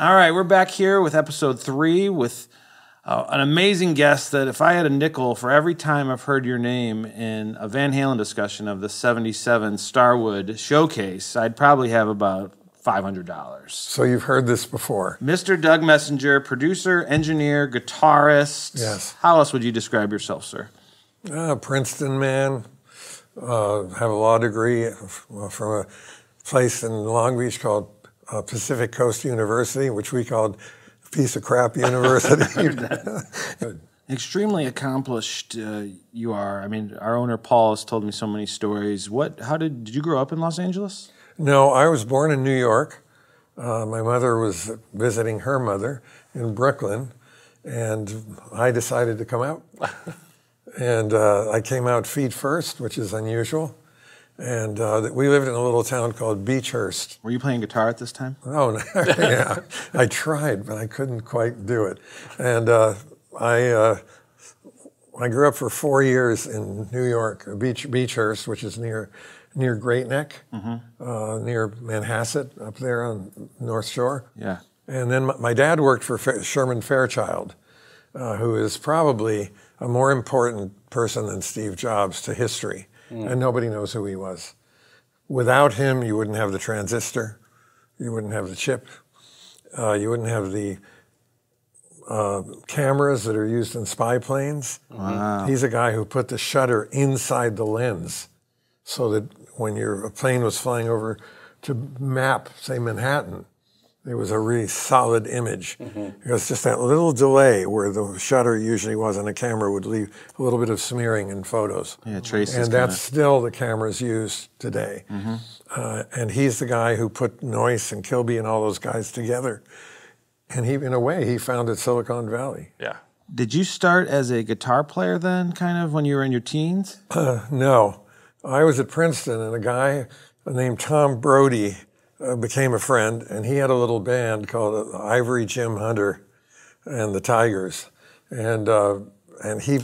All right, we're back here with episode 3 with an amazing guest that if I had a nickel for every time I've heard your name in a Van Halen discussion of the 77 Starwood Showcase, I'd probably have about $500. So you've heard this before. Mr. Doug Messenger, producer, engineer, guitarist. Yes. How else would you describe yourself, sir? Princeton man. Have a law degree from a place in Long Beach called Pacific Coast University, which we called piece of crap university. Extremely accomplished you are. I mean, our owner Paul has told me so many stories. How did you grow up in Los Angeles? No, I was born in New York. My mother was visiting her mother in Brooklyn, and I decided to come out. And I came out feet first, which is unusual. And we lived in a little town called Beechhurst. Were you playing guitar at this time? Oh, no. Yeah. I tried, but I couldn't quite do it. And I grew up for 4 years in New York, Beechhurst, which is near Great Neck, mm-hmm. Near Manhasset, up there on North Shore. Yeah. And then my dad worked for Sherman Fairchild, who is probably a more important person than Steve Jobs to history. Mm. And nobody knows who he was. Without him, you wouldn't have the transistor, you wouldn't have the chip, you wouldn't have the cameras that are used in spy planes. Wow. He's a guy who put the shutter inside the lens so that when a plane was flying over to map, say, Manhattan, there was a really solid image. Mm-hmm. Because just that little delay where the shutter usually was on a camera would leave a little bit of smearing in photos. Yeah, traces. And that's still the cameras used today. Mm-hmm. And he's the guy who put Noyce and Kilby and all those guys together. And he, in a way, he founded Silicon Valley. Yeah. Did you start as a guitar player then, kind of, when you were in your teens? No. I was at Princeton, and a guy named Tom Brody became a friend, and he had a little band called Ivory Jim Hunter and the Tigers, and he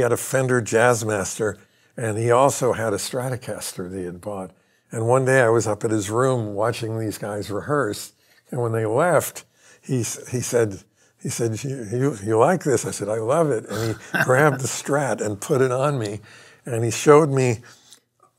had a Fender Jazzmaster, and he also had a Stratocaster that he had bought. And one day I was up at his room watching these guys rehearse, and when they left, he said you like this? I said, I love it. And he grabbed the Strat and put it on me, and he showed me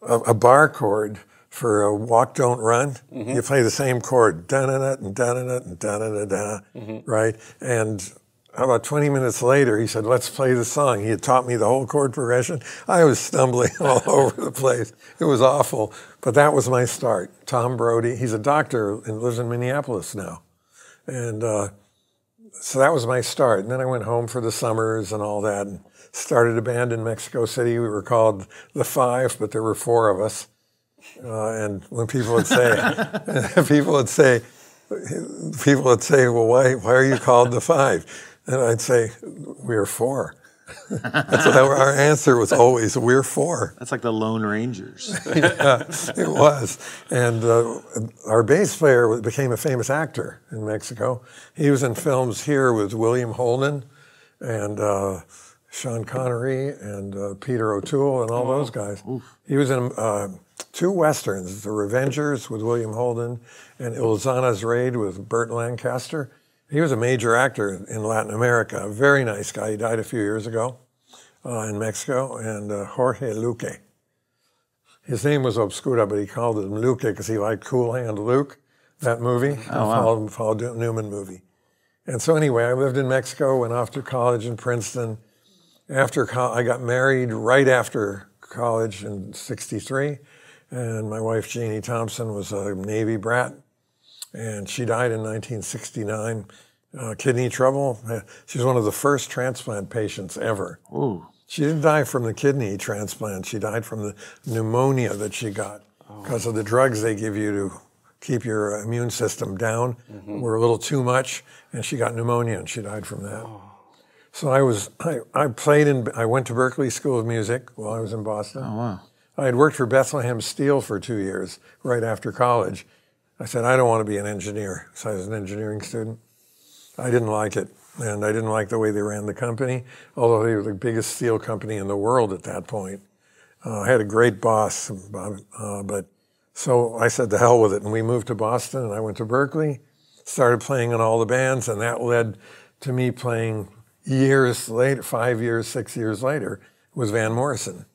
a bar chord for a Walk, Don't Run. Mm-hmm. You play the same chord, da-na-na, and da-na-na, and da-na-na-da, mm-hmm. right? And about 20 minutes later, he said, let's play the song. He had taught me the whole chord progression. I was stumbling all over the place. It was awful, but that was my start. Tom Brody, he's a doctor and lives in Minneapolis now. And so that was my start. And then I went home for the summers and all that, and started a band in Mexico City. We were called The Five, but there were 4 of us. And when people would say, well, why are you called The Five? And I'd say, we're 4. That's what our answer was always, we're 4. That's like the Lone Rangers. Yeah, it was. And our bass player became a famous actor in Mexico. He was in films here with William Holden and Sean Connery and Peter O'Toole and all those guys. Oof. He was in 2 Westerns, The Revengers with William Holden and Ilzana's Raid with Burt Lancaster. He was a major actor in Latin America, a very nice guy. He died a few years ago in Mexico, and Jorge Luque. His name was Obscura, but he called him Luque because he liked Cool Hand Luke, that movie, the Paul Newman movie. And so anyway, I lived in Mexico, went off to college in Princeton. I got married right after college in '63. And my wife, Jeanie Thompson, was a Navy brat, and she died in 1969, kidney trouble. She was one of the first transplant patients ever. Ooh. She didn't die from the kidney transplant. She died from the pneumonia that she got because of the drugs they give you to keep your immune system down were a little too much, and she got pneumonia, and she died from that. Oh. So I went to Berklee School of Music while I was in Boston. Oh, wow. I had worked for Bethlehem Steel for 2 years right after college. I said, I don't want to be an engineer. So I was an engineering student. I didn't like it, and I didn't like the way they ran the company, although they were the biggest steel company in the world at that point. I had a great boss, but so I said, to hell with it, and we moved to Boston, and I went to Berkeley, started playing in all the bands, and that led to me playing years later, 6 years later, with Van Morrison.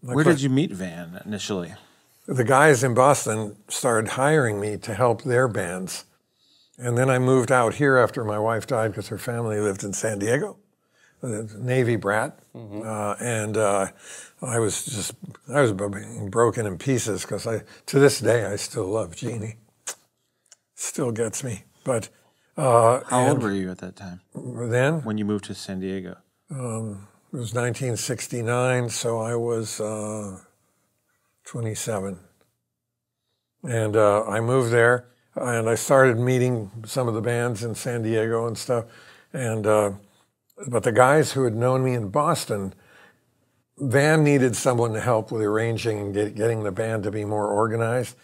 Where did you meet Van initially? The guys in Boston started hiring me to help their bands. And then I moved out here after my wife died because her family lived in San Diego, a Navy brat. Mm-hmm. I was broken in pieces because to this day, I still love Jeanie. Still gets me. But how old were you at that time? Then? When you moved to San Diego? It was 1969, so I was 27. And I moved there, and I started meeting some of the bands in San Diego and stuff. And but the guys who had known me in Boston, Van needed someone to help with arranging and getting the band to be more organized,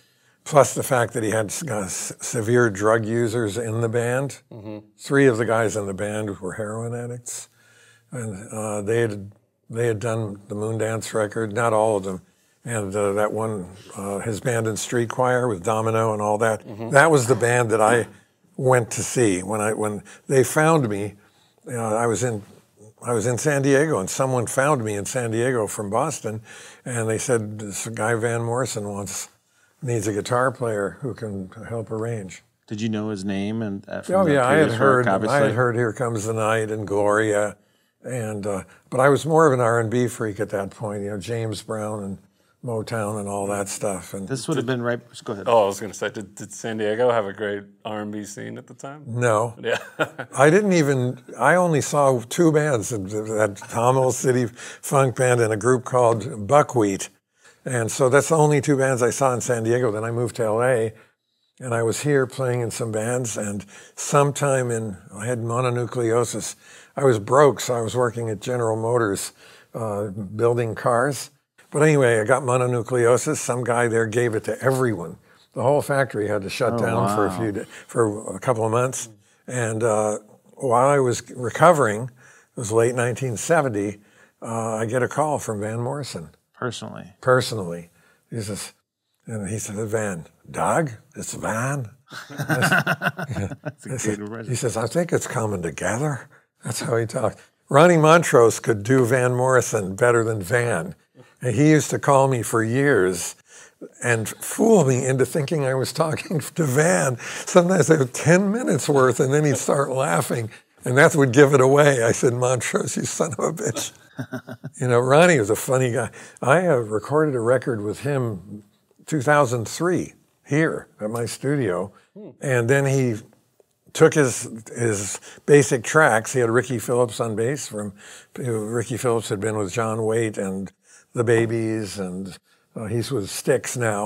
plus the fact that he had severe drug users in the band. Mm-hmm. 3 of the guys in the band were heroin addicts. And they had done the Moondance record, not all of them, and that one, his band in Street Choir with Domino and all that. Mm-hmm. That was the band that I went to see when they found me. You know, I was in San Diego, and someone found me in San Diego from Boston, and they said this guy Van Morrison needs a guitar player who can help arrange. Did you know his name? And oh yeah, I had heard "Here Comes the Night" and "Gloria." And but I was more of an R&B freak at that point, you know, James Brown and Motown and all that stuff. And this would have been right. Go ahead. Oh, I was going to say, did San Diego have a great R&B scene at the time? No. Yeah. I only saw 2 bands: that Tom Old City Funk Band and a group called Buckwheat. And so that's the only 2 bands I saw in San Diego. Then I moved to L.A. and I was here playing in some bands. And sometime I had mononucleosis. I was broke, so I was working at General Motors building cars. But anyway, I got mononucleosis. Some guy there gave it to everyone. The whole factory had to shut down for a couple of months. And while I was recovering, it was late 1970, I get a call from Van Morrison. Personally. He said, "Van, Doug, it's Van." He says, "I think it's coming together." That's how he talked. Ronnie Montrose could do Van Morrison better than Van. And he used to call me for years and fool me into thinking I was talking to Van. Sometimes it was 10 minutes worth, and then he'd start laughing. And that would give it away. I said, "Montrose, you son of a bitch." You know, Ronnie was a funny guy. I have recorded a record with him 2003 here at my studio. And then he took his basic tracks. He had Ricky Phillips on bass. Ricky Phillips had been with John Waite and the Babies, and he's with Styx now.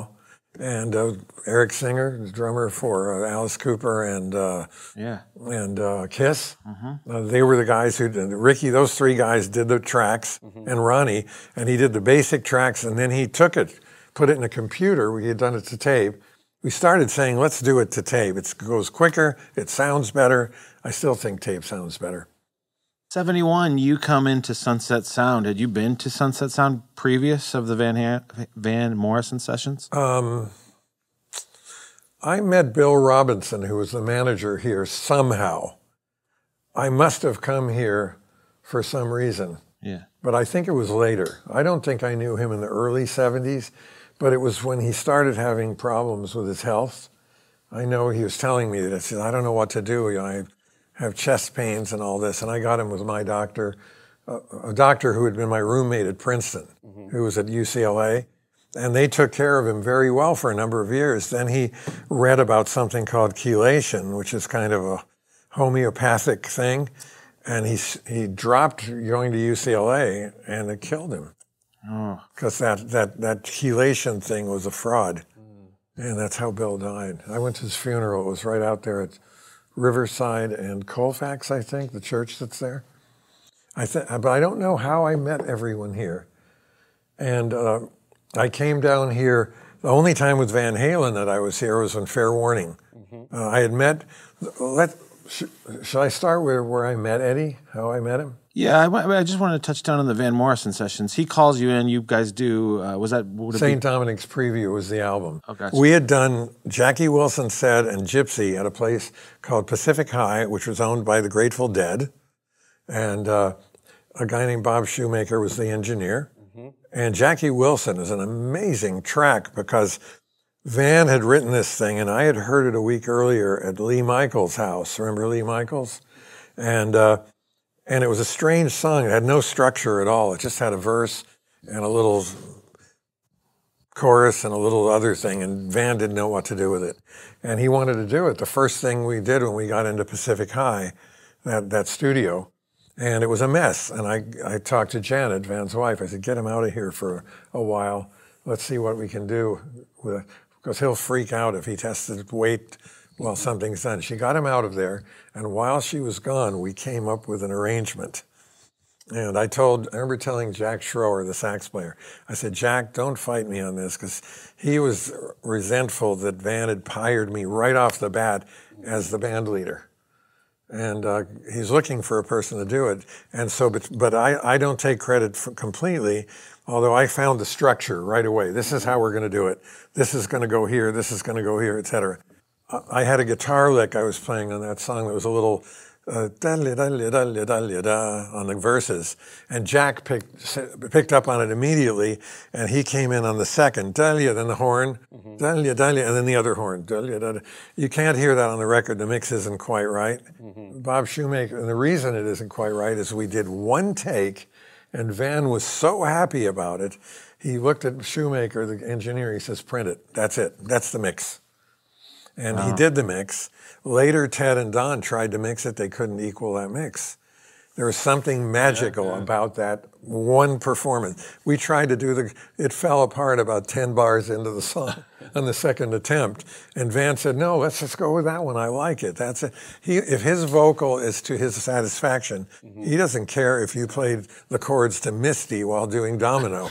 And Eric Singer, the drummer for Alice Cooper and Kiss. Mm-hmm. They were the guys those 3 guys did the tracks, mm-hmm. and Ronnie, and he did the basic tracks, and then he took it, put it in a computer. We had done it to tape. We started saying, "Let's do it to tape. It goes quicker. It sounds better." I still think tape sounds better. 1971, you come into Sunset Sound. Had you been to Sunset Sound previous of the Van Morrison sessions? I met Bill Robinson, who was the manager here, somehow. I must have come here for some reason. Yeah. But I think it was later. I don't think I knew him in the early 70s. But it was when he started having problems with his health. I know he was telling me that. He said, "I don't know what to do. You know, I have chest pains and all this." And I got him with my doctor, a doctor who had been my roommate at Princeton, mm-hmm. who was at UCLA. And they took care of him very well for a number of years. Then he read about something called chelation, which is kind of a homeopathic thing. And he dropped going to UCLA, and it killed him. Because that chelation thing was a fraud. And that's how Bill died. I went to his funeral. It was right out there at Riverside and Colfax, I think, the church that's there. But I don't know how I met everyone here. And I came down here. The only time with Van Halen that I was here was on Fair Warning. Mm-hmm. I had met, Should I start with where I met Eddie, how I met him? Yeah, I just wanted to touch down on the Van Morrison sessions. He calls you in, you guys do, was that... St. Dominic's Preview was the album. Oh, gotcha. We had done Jackie Wilson Said and Gypsy at a place called Pacific High, which was owned by the Grateful Dead. And a guy named Bob Shoemaker was the engineer. Mm-hmm. And Jackie Wilson is an amazing track because Van had written this thing, and I had heard it a week earlier at Lee Michaels' house. Remember Lee Michaels? And it was a strange song. It had no structure at all. It just had a verse and a little chorus and a little other thing, and Van didn't know what to do with it. And he wanted to do it. The first thing we did when we got into Pacific High, that studio, and it was a mess. And I talked to Janet, Van's wife. I said, get him out of here for a while. Let's see what we can do with it, because he'll freak out if he tested weight while something's done. She got him out of there, and while she was gone, we came up with an arrangement. And I remember telling Jack Schroer, the sax player, I said, Jack, don't fight me on this, because he was resentful that Van had hired me right off the bat as the band leader. And he's looking for a person to do it. And so, but I don't take credit for completely, although I found the structure right away. This is how we're going to do it. This is going to go here. This is going to go here, et cetera. I had a guitar lick I was playing on that song that was a little da-li-da-li-da-li-da-li-da on the verses. And Jack picked up on it immediately, and he came in on the second, da-li, then the horn, da-li-da-li, and then the other horn. Da-li-da-li. You can't hear that on the record. The mix isn't quite right. Mm-hmm. Bob Shoemaker, and the reason it isn't quite right is we did one take, and Van was so happy about it, he looked at Shoemaker, the engineer, he says, print it. That's it. That's the mix. And wow. He did the mix. Later, Ted and Don tried to mix it. They couldn't equal that mix. There was something magical about that one performance. We tried to do it fell apart about 10 bars into the song on the second attempt. And Van said, no, let's just go with that one. I like it. That's it. If his vocal is to his satisfaction, he doesn't care if you played the chords to Misty while doing Domino.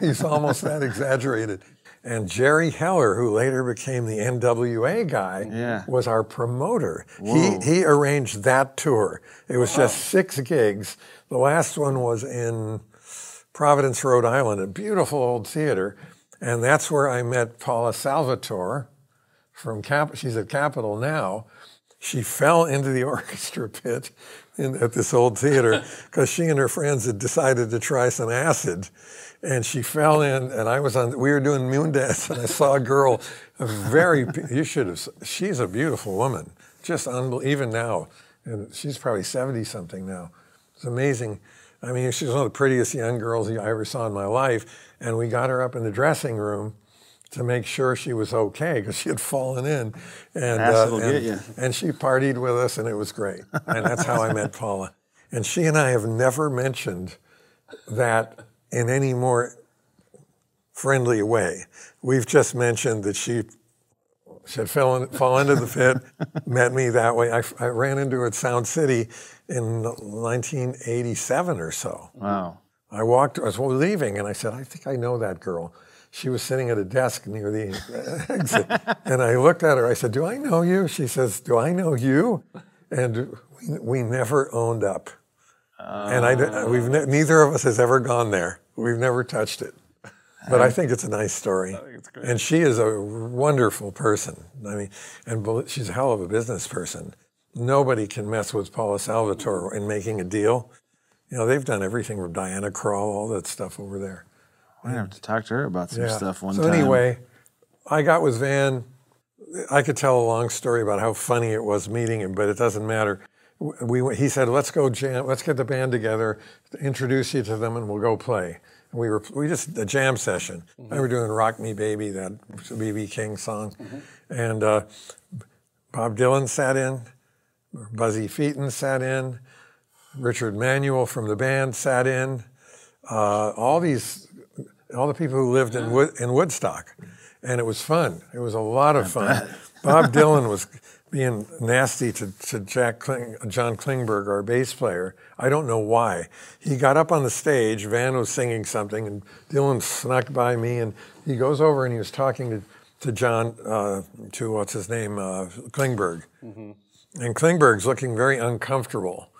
He's almost that exaggerated. And Jerry Heller, who later became the NWA guy, was our promoter. Whoa. He arranged that tour. It was just 6 gigs. The last one was in Providence, Rhode Island, a beautiful old theater. And that's where I met Paula Salvatore from she's at Capitol now. She fell into the orchestra pit at this old theater because she and her friends had decided to try some acid. And she fell in, and we were doing Moondance, and I saw a girl, she's a beautiful woman, just unbelievable, even now. And she's probably 70-something now. It's amazing. I mean, she's one of the prettiest young girls I ever saw in my life, and we got her up in the dressing room to make sure she was okay, because she had fallen in. And she partied with us, and it was great. And that's how I met Paula. And she and I have never mentioned that in any more friendly way. We've just mentioned that she had fallen into the pit, met me that way. I ran into her at Sound City in 1987 or so. Wow. I was leaving, and I said, I think I know that girl. She was sitting at a desk near the exit. And I looked at her, I said, do I know you? She says, do I know you? And we never owned up. And neither of us has ever gone there. We've never touched it. But I think it's a nice story. I think it's great. And she is a wonderful person. I mean, and she's a hell of a business person. Nobody can mess with Paula Salvatore in making a deal. You know, they've done everything with Diana Krall, all that stuff over there. I have to talk to her about some stuff one time. So anyway, I got with Van. I could tell a long story about how funny it was meeting him, but it doesn't matter. He said, let's go jam, let's get the band together, introduce you to them, and we'll go play. And we just a jam session. Mm-hmm. I were doing Rock Me Baby, that B.B. King song. Mm-hmm. And Bob Dylan sat in, Buzzy Featon sat in, Richard Manuel from the band sat in, all the people who lived in Woodstock. And it was fun. It was a lot of fun. Bob Dylan was being nasty to John Klingberg, our bass player. I don't know why. He got up on the stage, Van was singing something, and Dylan snuck by me, and he goes over and he was talking to John, Klingberg. Mm-hmm. And Klingberg's looking very uncomfortable,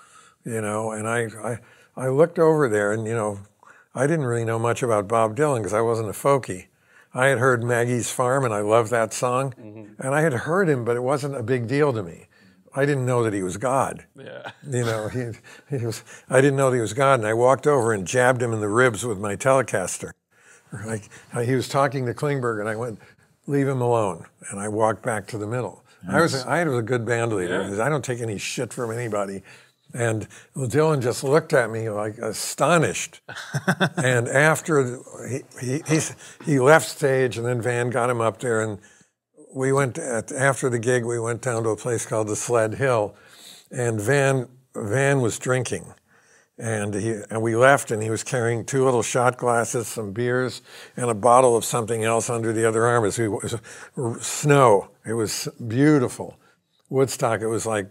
you know, and I looked over there and, you know, I didn't really know much about Bob Dylan because I wasn't a folkie. I had heard Maggie's Farm and I loved that song. Mm-hmm. And I had heard him, but it wasn't a big deal to me. I didn't know that he was God. Yeah. You know, he was, I didn't know that he was God, and I walked over and jabbed him in the ribs with my Telecaster. Like, he was talking to Klingberg and I went, leave him alone. And I walked back to the middle. Nice. I was a good band leader. Yeah. I don't take any shit from anybody. And Dylan just looked at me like astonished. And after he left stage, and then Van got him up there, and we went after the gig. We went down to a place called the Sled Hill, and Van was drinking, and we left, and he was carrying two little shot glasses, some beers, and a bottle of something else under the other arm. It was snow. It was beautiful. Woodstock, it was like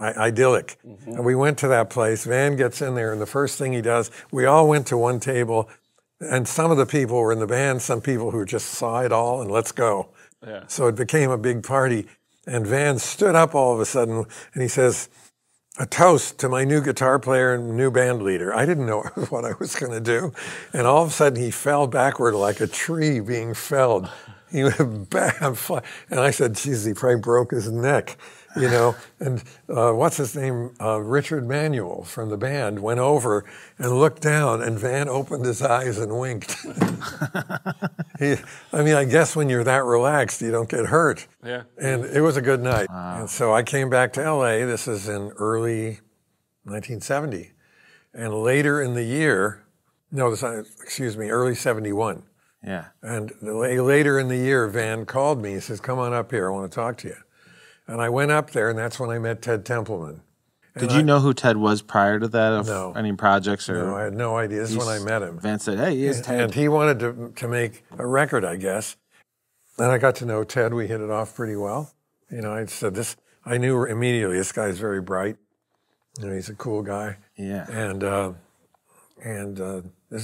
idyllic. Mm-hmm. And we went to that place. Van gets in there, and the first thing he does, we all went to one table, and some of the people were in the band, some people who just saw it all, and let's go. Yeah. So it became a big party. And Van stood up all of a sudden, and he says, a toast to my new guitar player and new band leader. I didn't know what I was going to do. And all of a sudden, he fell backward like a tree being felled. He went bam, fly. And I said, geez, he probably broke his neck, you know. And what's his name? Richard Manuel from the band went over and looked down, and Van opened his eyes and winked. I mean, I guess when you're that relaxed, you don't get hurt. Yeah. And it was a good night. Wow. And so I came back to L.A. This is in early 1970. And later in the year, early 71. Yeah. And later in the year, Van called me. He says, come on up here. I want to talk to you. And I went up there, and that's when I met Ted Templeman. And did you know who Ted was prior to that? No. Any projects? No, I had no idea. This is when I met him. Van said, hey, here's Ted. And he wanted to make a record, I guess. And I got to know Ted. We hit it off pretty well. You know, I said this. I knew immediately this guy's very bright. You know, he's a cool guy. Yeah. And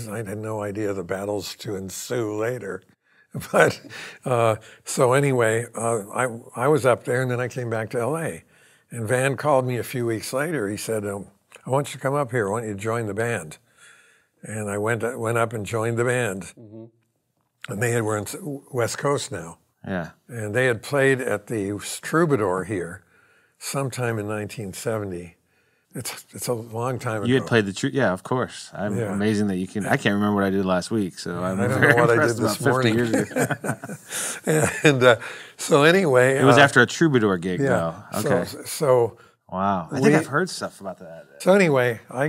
I had no idea the battles to ensue later. But so anyway, I was up there, and then I came back to L.A. And Van called me a few weeks later. He said, I want you to come up here. I want you to join the band. And I went up and joined the band. Mm-hmm. And they were in West Coast now. Yeah. And they had played at the Troubadour here sometime in 1970. It's a long time ago. You had played the truth, yeah, of course. I'm amazing that you can. I can't remember what I did last week, so I'm I don't very know what I did this morning. And so anyway, it was after a Troubadour gig, though. Okay. So wow, I think I've heard stuff about that. So anyway, I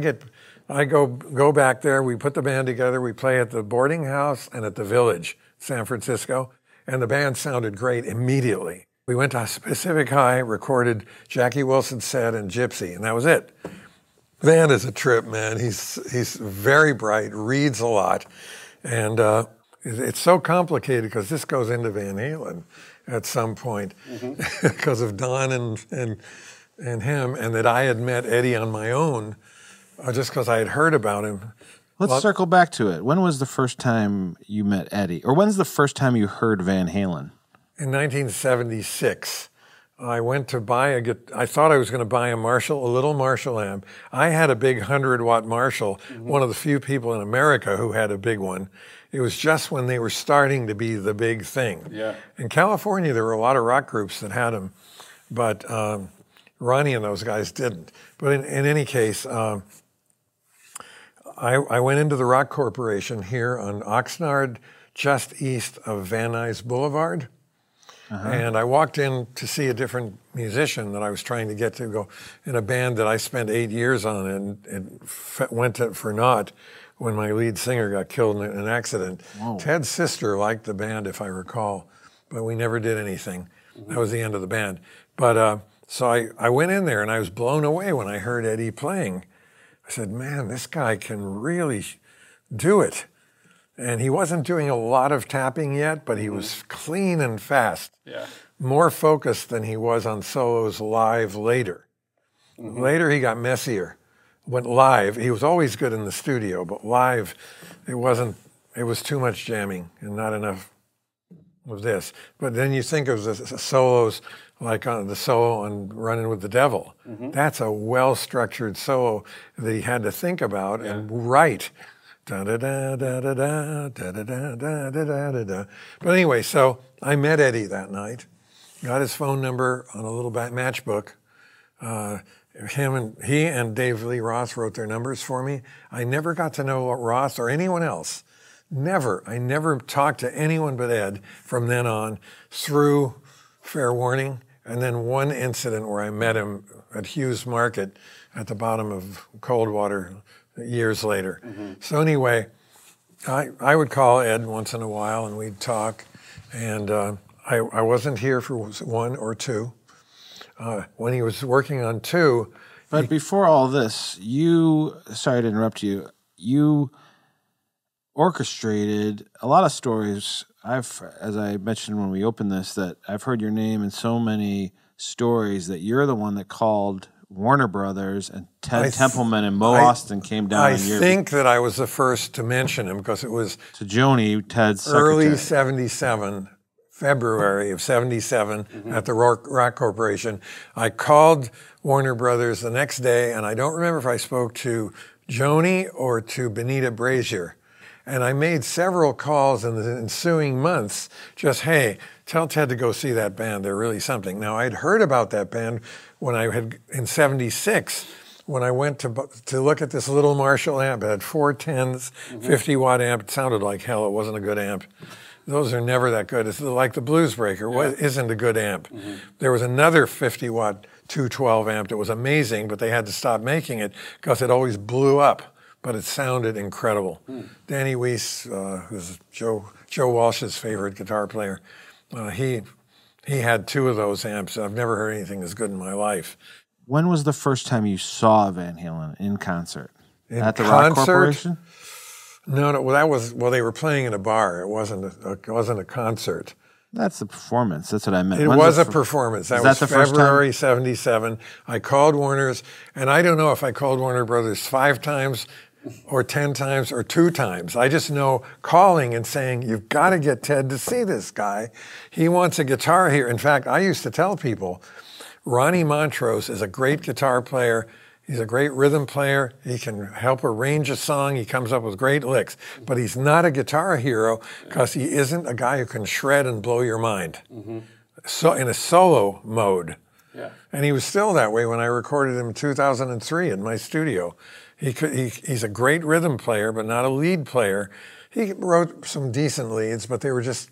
go back there. We put the band together. We play at the boarding house and at the Village, San Francisco, and the band sounded great immediately. We went to Pacific High, recorded Jackie Wilson Said and Gypsy, and that was it. Van is a trip, man. He's very bright, reads a lot, and it's so complicated because this goes into Van Halen at some point because of Don and him, and that I had met Eddie on my own just because I had heard about him. Let's circle back to it. When was the first time you met Eddie, or when's the first time you heard Van Halen? In 1976, I went to buy I thought I was going to buy a little Marshall amp. I had a big 100-watt Marshall, one of the few people in America who had a big one. It was just when they were starting to be the big thing. Yeah. In California, there were a lot of rock groups that had them, but Ronnie and those guys didn't. But in any case, I went into the Rock Corporation here on Oxnard, just east of Van Nuys Boulevard. Uh-huh. And I walked in to see a different musician that I was trying to get to go in a band that I spent 8 years on and went for naught when my lead singer got killed in an accident. Whoa. Ted's sister liked the band, if I recall, but we never did anything. Mm-hmm. That was the end of the band. But so I went in there, and I was blown away when I heard Eddie playing. I said, man, this guy can really do it. And he wasn't doing a lot of tapping yet, but he was clean and fast. Yeah. More focused than he was on solos live later. Mm-hmm. Later he got messier. Went live. He was always good in the studio, but live it was too much jamming and not enough with this. But then you think of the solos, like on the solo on Running With The Devil. Mm-hmm. That's a well-structured solo that he had to think about and write. But anyway, so I met Eddie that night, got his phone number on a little matchbook. He and Dave Lee Roth wrote their numbers for me. I never got to know Roth or anyone else. Never. I never talked to anyone but Ed from then on through Fair Warning. And then one incident where I met him at Hughes Market at the bottom of Coldwater years later. Mm-hmm. So anyway, I would call Ed once in a while and we'd talk. And I wasn't here for one or two. When he was working on two. But before all this, sorry to interrupt you, you orchestrated a lot of stories. As I mentioned when we opened this, that I've heard your name in so many stories that you're the one that called Warner Brothers and Ted Templeman and Mo Austin came down. I think that I was the first to mention him because it was to Joni, Ted's early secretary. 77, February of 77 at the Rock Corporation. I called Warner Brothers the next day, and I don't remember if I spoke to Joni or to Benita Brazier. And I made several calls in the ensuing months, just, hey, tell Ted to go see that band. They're really something. Now, I'd heard about that band when I had, in 76, when I went to look at this little Marshall amp. It had 4 tens, 50-watt amp. It sounded like hell. It wasn't a good amp. Those are never that good. It's like the Bluesbreaker isn't a good amp. Mm-hmm. There was another 50-watt 212 amp that was amazing, but they had to stop making it because it always blew up. But it sounded incredible. Mm. Danny Weiss, who's Joe Walsh's favorite guitar player, he had 2 of those amps. I've never heard anything as good in my life. When was the first time you saw Van Halen in concert? At the Rock Corporation? No. Well, they were playing in a bar. It wasn't a concert. That's the performance. That's what I meant. It was a performance. That was February 77. I called Warner's, and I don't know if I called Warner Brothers 5 times or 10 times or 2 times. I just know calling and saying, you've got to get Ted to see this guy. He wants a guitar here. In fact, I used to tell people, Ronnie Montrose is a great guitar player. He's a great rhythm player. He can help arrange a song. He comes up with great licks. But he's not a guitar hero because he isn't a guy who can shred and blow your mind. Mm-hmm. So in a solo mode. Yeah. And he was still that way when I recorded him in 2003 in my studio. He's a great rhythm player, but not a lead player. He wrote some decent leads, but they were just,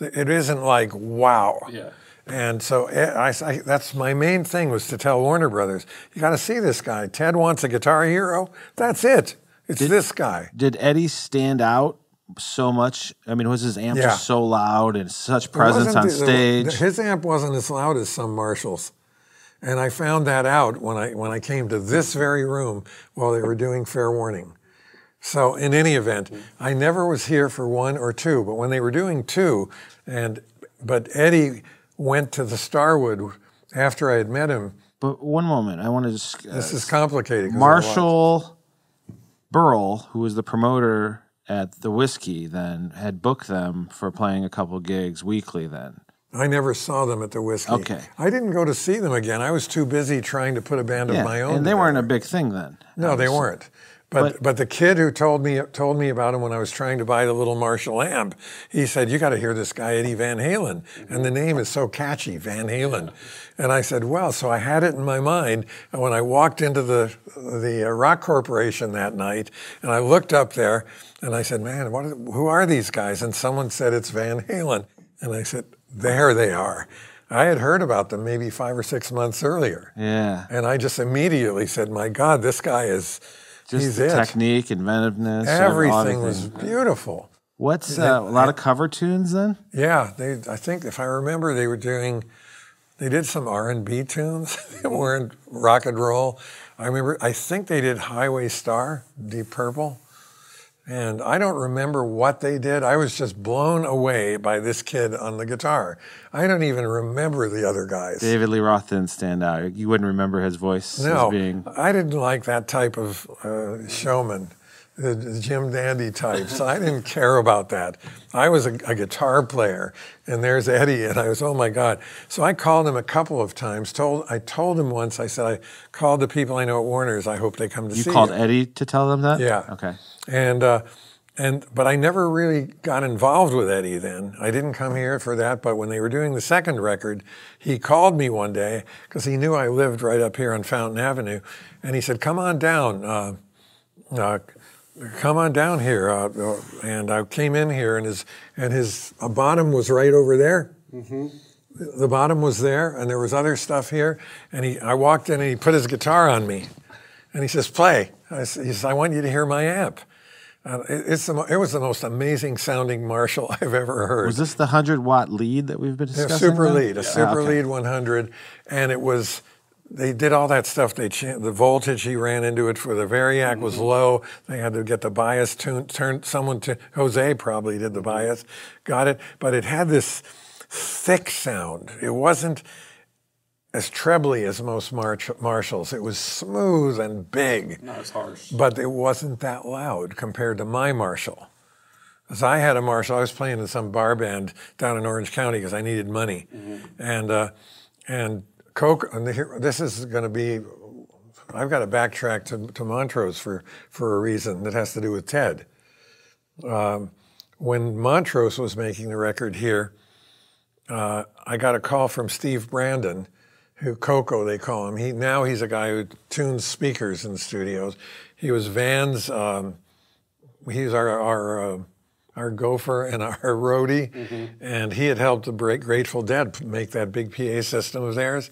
it isn't like, wow. Yeah. And so that's my main thing was to tell Warner Brothers, you got to see this guy. Ted wants a guitar hero. That's it. It's this guy. Did Eddie stand out so much? I mean, was his amp just so loud and such presence on stage? His amp wasn't as loud as some Marshalls. And I found that out when I came to this very room while they were doing Fair Warning. So in any event, I never was here for one or two. But when they were doing two, but Eddie went to the Starwood after I had met him. But one moment, I want to just... this is complicated. Marshall Berle, who was the promoter at the Whiskey then, had booked them for playing a couple gigs weekly then. I never saw them at the Whiskey. Okay. I didn't go to see them again. I was too busy trying to put a band of my own. And they weren't a big thing then. No, they weren't. But the kid who told me about him when I was trying to buy the little Marshall amp, he said, you got to hear this guy, Eddie Van Halen. And the name is so catchy, Van Halen. And I said, well, so I had it in my mind. And when I walked into the Rock Corporation that night, and I looked up there, and I said, man, who are these guys? And someone said, it's Van Halen. And I said, there they are. I had heard about them maybe 5 or 6 months earlier. Yeah. And I just immediately said, my God, this guy is... Just the technique, inventiveness. Everything was beautiful. What's a lot of cover tunes then? Yeah, I think if I remember, they did some R&B tunes that weren't rock and roll. I think they did Highway Star, Deep Purple. And I don't remember what they did. I was just blown away by this kid on the guitar. I don't even remember the other guys. David Lee Roth didn't stand out. You wouldn't remember his voice as being... No, I didn't like that type of showman. the Jim Dandy types. I didn't care about that. I was a guitar player, and there's Eddie, and I was, oh my God. So I called him a couple of times. I told him once, I said, I called the people I know at Warner's. I hope they come to see you. You called Eddie to tell them that? Yeah. Okay. But I never really got involved with Eddie then. I didn't come here for that, but when they were doing the second record, he called me one day, because he knew I lived right up here on Fountain Avenue, and he said, come on down. Come on down here, and I came in here, and his bottom was right over there. Mm-hmm. The bottom was there, and there was other stuff here. And I walked in, and he put his guitar on me, and he says, "Play." He says, "I want you to hear my amp." It was the most amazing sounding Marshall I've ever heard. Was this the 100-watt lead that we've been discussing? A super lead 100, and it was. They did all that stuff. The voltage he ran into it for the Variac was low. They had to get the bias tuned. Jose probably did the bias, got it. But it had this thick sound. It wasn't as trebly as most Marshalls. It was smooth and big. Not as harsh. But it wasn't that loud compared to my Marshall. Because I had a Marshall. I was playing in some bar band down in Orange County because I needed money, and this is going to be, I've got to backtrack to Montrose for a reason that has to do with Ted. When Montrose was making the record here, I got a call from Steve Brandon, who Coco they call him. Now he's a guy who tunes speakers in studios. He was Van's, he's our gopher and our roadie, and he had helped the Grateful Dead make that big PA system of theirs,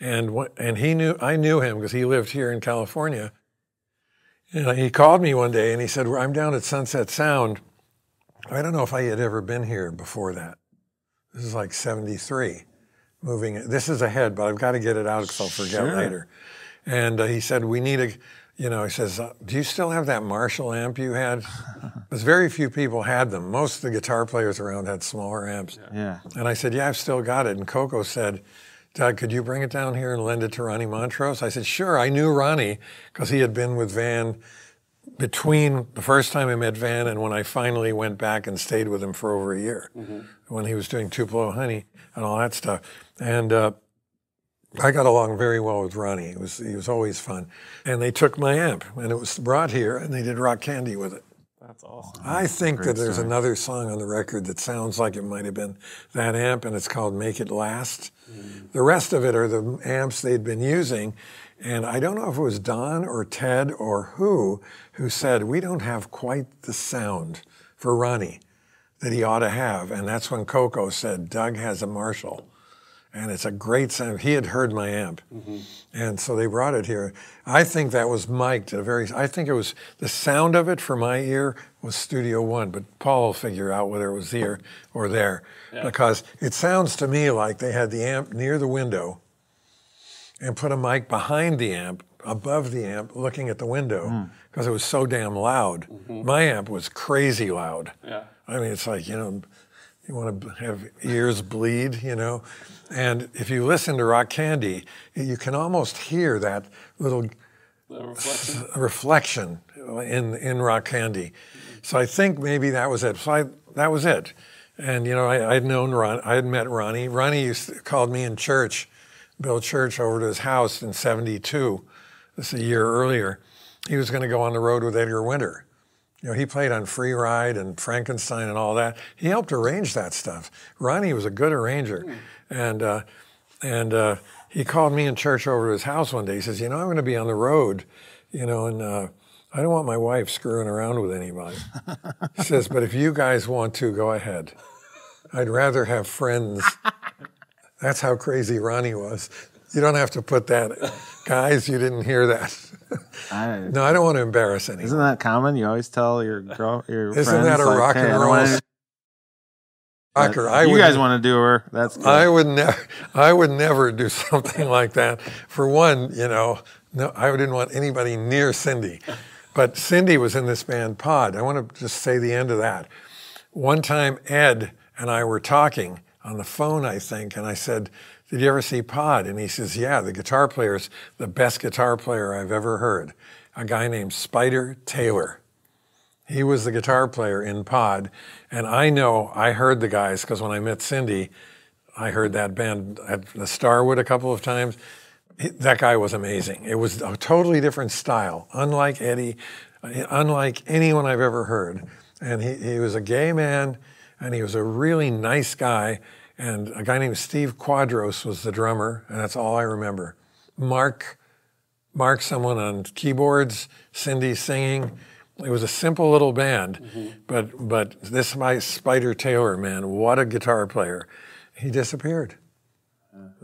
and I knew him because he lived here in California, and he called me one day and he said, well, I'm down at Sunset Sound. I don't know if I had ever been here before that. This is like 73, this is ahead, but I've got to get it out because I'll forget later. And he said, we need a, he says, do you still have that Marshall amp you had? Because very few people had them. Most of the guitar players around had smaller amps. Yeah. And I said, yeah, I've still got it. And Coco said, Doug, could you bring it down here and lend it to Ronnie Montrose? I said, sure. I knew Ronnie because he had been with Van between the first time I met Van and when I finally went back and stayed with him for over a year, when he was doing Tupelo Honey and all that stuff. And I got along very well with Ronnie. He was always fun. And they took my amp, and it was brought here, and they did Rock Candy with it. That's awesome. I think that there's another song on the record that sounds like it might have been that amp, and it's called Make It Last. Mm. The rest of it are the amps they'd been using, and I don't know if it was Don or Ted or who said, we don't have quite the sound for Ronnie that he ought to have. And that's when Coco said, Doug has a Marshall. And it's a great sound. He had heard my amp. And so they brought it here. I think that was mic'd at a very, I think it was, the sound of it for my ear was Studio One, but Paul will figure out whether it was here or there. Yeah. Because it sounds to me like they had the amp near the window and put a mic behind the amp, above the amp, looking at the window, because it was so damn loud. My amp was crazy loud. Yeah. I mean, it's like, you want to have ears bleed, And if you listen to Rock Candy, you can almost hear that little reflection in Rock Candy. So I think maybe that was it. So that was it. And, I'd known Ron. I had met Ronnie. Ronnie called me in church, Bill Church, over to his house in 72. This is a year earlier. He was going to go on the road with Edgar Winter. He played on Free Ride and Frankenstein and all that. He helped arrange that stuff. Ronnie was a good arranger. And he called me in church over to his house one day. He says, I'm going to be on the road, and I don't want my wife screwing around with anybody. He says, but if you guys want to, go ahead. I'd rather have friends. That's how crazy Ronnie was. You don't have to put that. Guys, you didn't hear that. No, I don't want to embarrass anyone. Isn't that common? You always tell your friends. Isn't that a rock and roll rocker? You guys want to do her. That's cool. I would never do something like that. For one, no, I didn't want anybody near Cindy. But Cindy was in this band Pod. I want to just say the end of that. One time Ed and I were talking on the phone, I think, and I said, did you ever see Pod? And he says, yeah, the guitar player's the best guitar player I've ever heard. A guy named Spider Taylor. He was the guitar player in Pod. And I know I heard the guys, because when I met Cindy, I heard that band at the Starwood a couple of times. That guy was amazing. It was a totally different style, unlike Eddie, unlike anyone I've ever heard. And he was a gay man, and he was a really nice guy. And a guy named Steve Quadros was the drummer, and that's all I remember. Mark someone on keyboards, Cindy singing. It was a simple little band, but this my Spider Taylor, man, what a guitar player. He disappeared.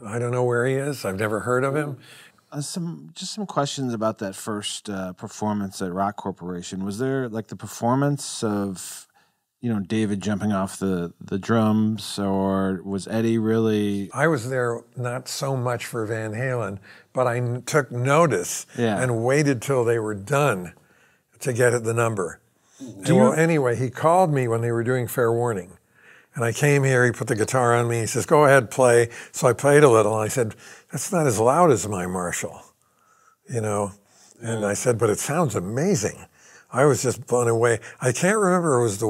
I don't know where he is. I've never heard of him. Some questions about that first performance at Rock Corporation. Was there like the performance of, you know, David jumping off the drums, or was Eddie really? I was there not so much for Van Halen, but I took notice and waited till they were done to get at the number. Anyway, he called me when they were doing Fair Warning. And I came here, he put the guitar on me, he says, go ahead, play. So I played a little, and I said, that's not as loud as my Marshall, you know? And I said, but it sounds amazing. I was just blown away. I can't remember if it was the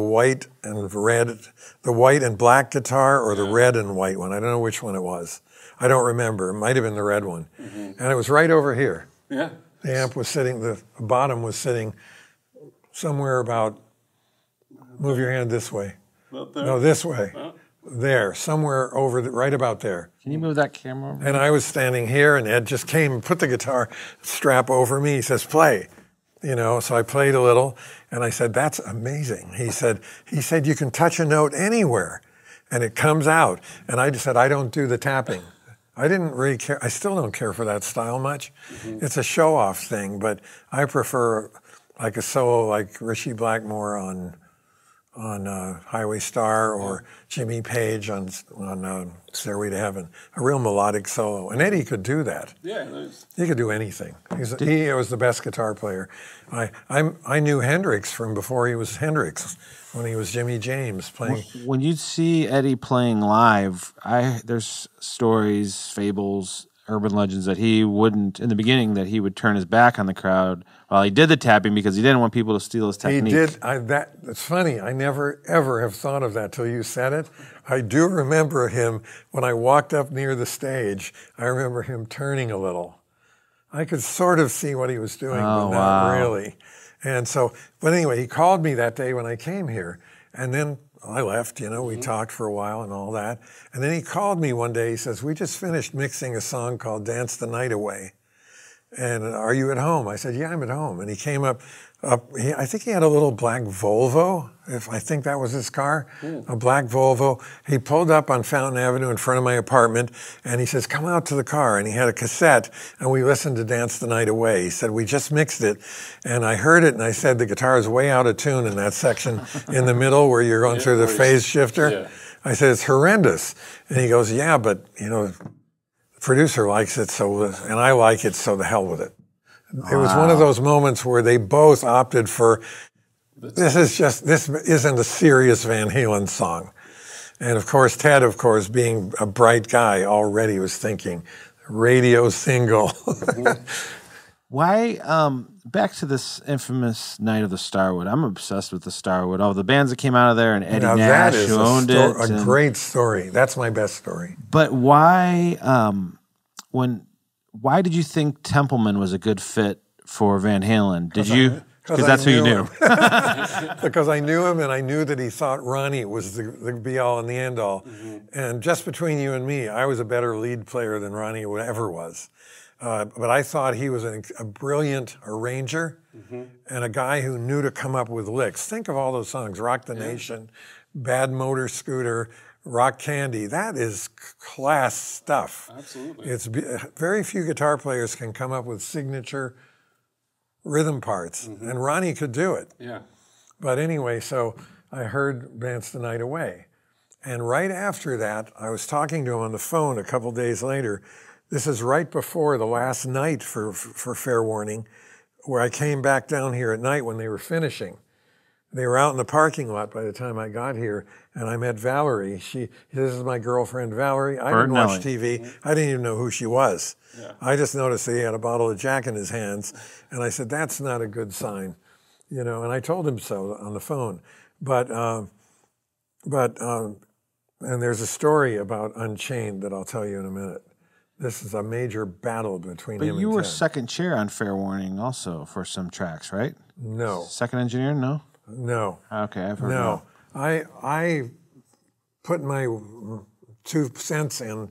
white and black guitar or the red and white one. I don't know which one it was. I don't remember, it might have been the red one. And it was right over here. Yeah. The amp was sitting, the bottom was sitting somewhere about, move your hand this way. No, this way. Oh. There, somewhere over, right about there. Can you move that camera over? And I was standing here, and Ed just came and put the guitar strap over me. He says, play. You know, so I played a little, and I said, that's amazing. He said, you can touch a note anywhere, and it comes out. And I just said, I don't do the tapping. I didn't really care. I still don't care for that style much. It's a show-off thing, but I prefer like a solo like Ritchie Blackmore on Highway Star, or Jimmy Page on Stairway to Heaven, a real melodic solo. And Eddie could do that. Yeah, he could do anything. He was the best guitar player. I knew Hendrix from before he was Hendrix, when he was Jimmy James playing. When you see Eddie playing live, there's stories, fables, urban legends that he wouldn't, in the beginning, that he would turn his back on the crowd while he did the tapping because he didn't want people to steal his technique. He did. It's funny. I never, ever have thought of that till you said it. I do remember him, when I walked up near the stage, I remember him turning a little. I could sort of see what he was doing, but not really. And so, but anyway, he called me that day when I came here, and then I left, you know, we talked for a while and all that. And then he called me one day, he says, we just finished mixing a song called Dance the Night Away. And are you at home? I said, yeah, I'm at home. And he came up, I think he had a little black Volvo, I think that was his car, a black Volvo. He pulled up on Fountain Avenue in front of my apartment, and he says, come out to the car. And he had a cassette, and we listened to Dance the Night Away. He said, we just mixed it, and I heard it, and I said, the guitar is way out of tune in that section in the middle where you're going through the phase shifter. Yeah. I said, it's horrendous. And he goes, yeah, but, you know, the producer likes it, and I like it, so the hell with it. Wow. It was one of those moments where they both opted for, this isn't a serious Van Halen song. And of course, Ted, being a bright guy, already was thinking, radio single. Why, back to this infamous night of the Starwood. I'm obsessed with the Starwood. All the bands that came out of there, and Eddie Nash, who owned it. That is a great story. That's my best story. But why, why did you think Templeman was a good fit for Van Halen? Did you? Because that's who you knew. Because I knew him, and I knew that he thought Ronnie was the be-all and the end-all. And just between you and me, I was a better lead player than Ronnie ever was. But I thought he was a brilliant arranger and a guy who knew to come up with licks. Think of all those songs, Rock the Nation, Bad Motor Scooter, Rock Candy. That is class stuff. Absolutely. It's very few guitar players can come up with signature rhythm parts, and Ronnie could do it. Yeah. But anyway, so I heard Dance the Night Away. And right after that, I was talking to him on the phone a couple days later. This is right before the last night for Fair Warning, where I came back down here at night when they were finishing. They were out in the parking lot by the time I got here, and I met Valerie. This is my girlfriend, Valerie. I didn't watch TV. I didn't even know who she was. Yeah. I just noticed that he had a bottle of Jack in his hands, and I said, that's not a good sign. you know, and I told him so on the phone. And there's a story about Unchained that I'll tell you in a minute. This is a major battle between him and Ted. But you were second chair on Fair Warning also for some tracks, right? No. Second engineer? No? No. Okay, I've heard of that. I put my 2 cents in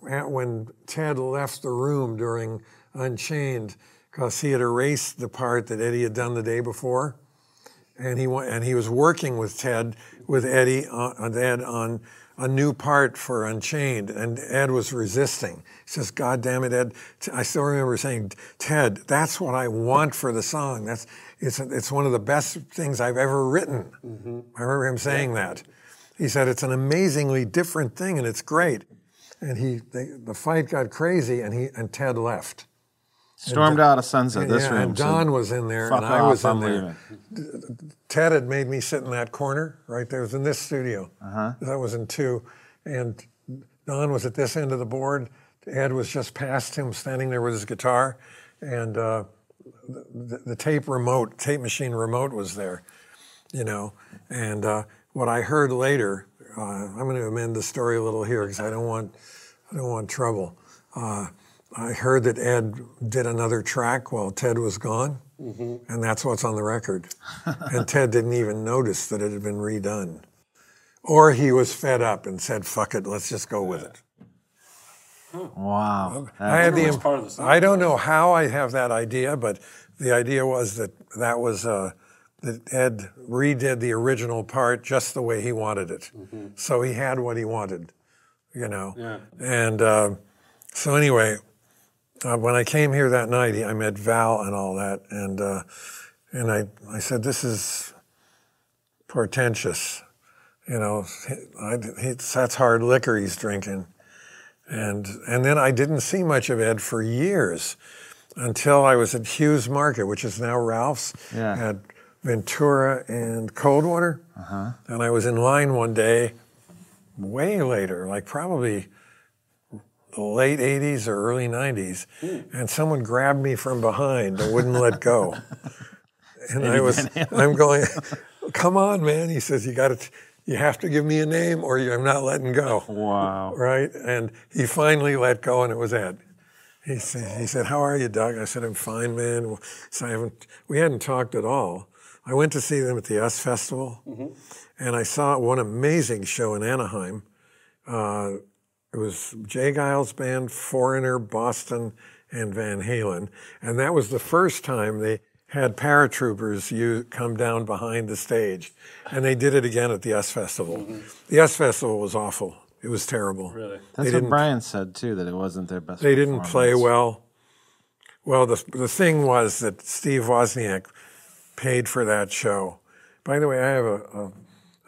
when Ted left the room during Unchained because he had erased the part that Eddie had done the day before. And he was working with Ted, with Eddie, Ed on a new part for Unchained, and Ed was resisting. He says, "God damn it, Ed!" I still remember saying, "Ted, that's what I want for the song. It's one of the best things I've ever written." Mm-hmm. I remember him saying that. He said, "It's an amazingly different thing, and it's great." And the fight got crazy, and Ted left. Stormed out of Sunset, this room. And Don was in there, and I was in there. Ted had made me sit in that corner, right there. It was in this studio. Uh-huh. That was in 2. And Don was at this end of the board. Ed was just past him, standing there with his guitar. And the tape machine remote was there, you know. And what I heard later, I'm going to amend the story a little here because I don't want trouble. I heard that Ed did another track while Ted was gone, and that's what's on the record. And Ted didn't even notice that it had been redone. Or he was fed up and said, "Fuck it, let's just go with it." Wow. I don't know how I have that idea, but the idea was that Ed redid the original part just the way he wanted it. Mm-hmm. So he had what he wanted, you know. Yeah. And so anyway... when I came here that night, I met Val and all that, and I said, "This is portentous, you know. That's hard liquor he's drinking," and then I didn't see much of Ed for years, until I was at Hughes Market, which is now Ralph's, at Ventura and Coldwater, and I was in line one day, way later, like probably late 80s or early 90s, and someone grabbed me from behind and wouldn't let go. And I'm going, "Come on, man." He says, "You have to give me a name or I'm not letting go." Wow. Right? And he finally let go, and it was Ed. He said, "How are you, Doug?" I said, "I'm fine, man." So we hadn't talked at all. I went to see them at the US Festival, and I saw one amazing show in Anaheim. It was Jay Giles' band, Foreigner, Boston, and Van Halen. And that was the first time they had paratroopers come down behind the stage. And they did it again at the US Festival. The US Festival was awful. It was terrible. Really? That's what Brian said, too, that it wasn't their best performance. They didn't play well. Well, the thing was that Steve Wozniak paid for that show. By the way, I have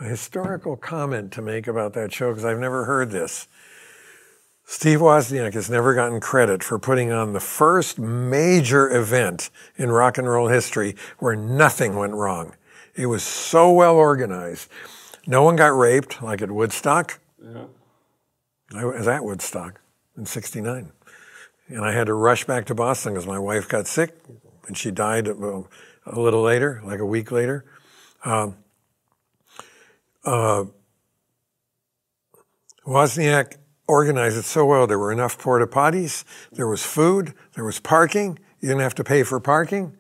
a historical comment to make about that show because I've never heard this. Steve Wozniak has never gotten credit for putting on the first major event in rock and roll history where nothing went wrong. It was so well organized. No one got raped, like at Woodstock. Yeah. I was at Woodstock in '69. And I had to rush back to Boston because my wife got sick, and she died a little later, like a week later. Wozniak organized it so well. There were enough porta potties, there was food, there was parking. You didn't have to pay for parking.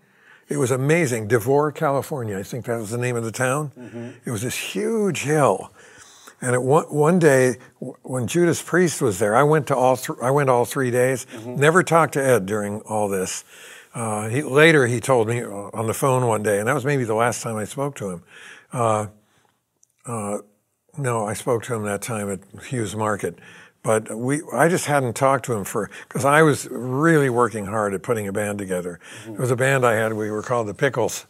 It was amazing. Devore, California, I think that was the name of the town. It was this huge hill. And one day, when Judas Priest was there, I went all 3 days. Never talked to Ed during all this. Later he told me on the phone one day, and that was maybe the last time I spoke to him. No, I spoke to him that time at Hughes Market. But I just hadn't talked to him because I was really working hard at putting a band together. It was a band I had, we were called the Pickles.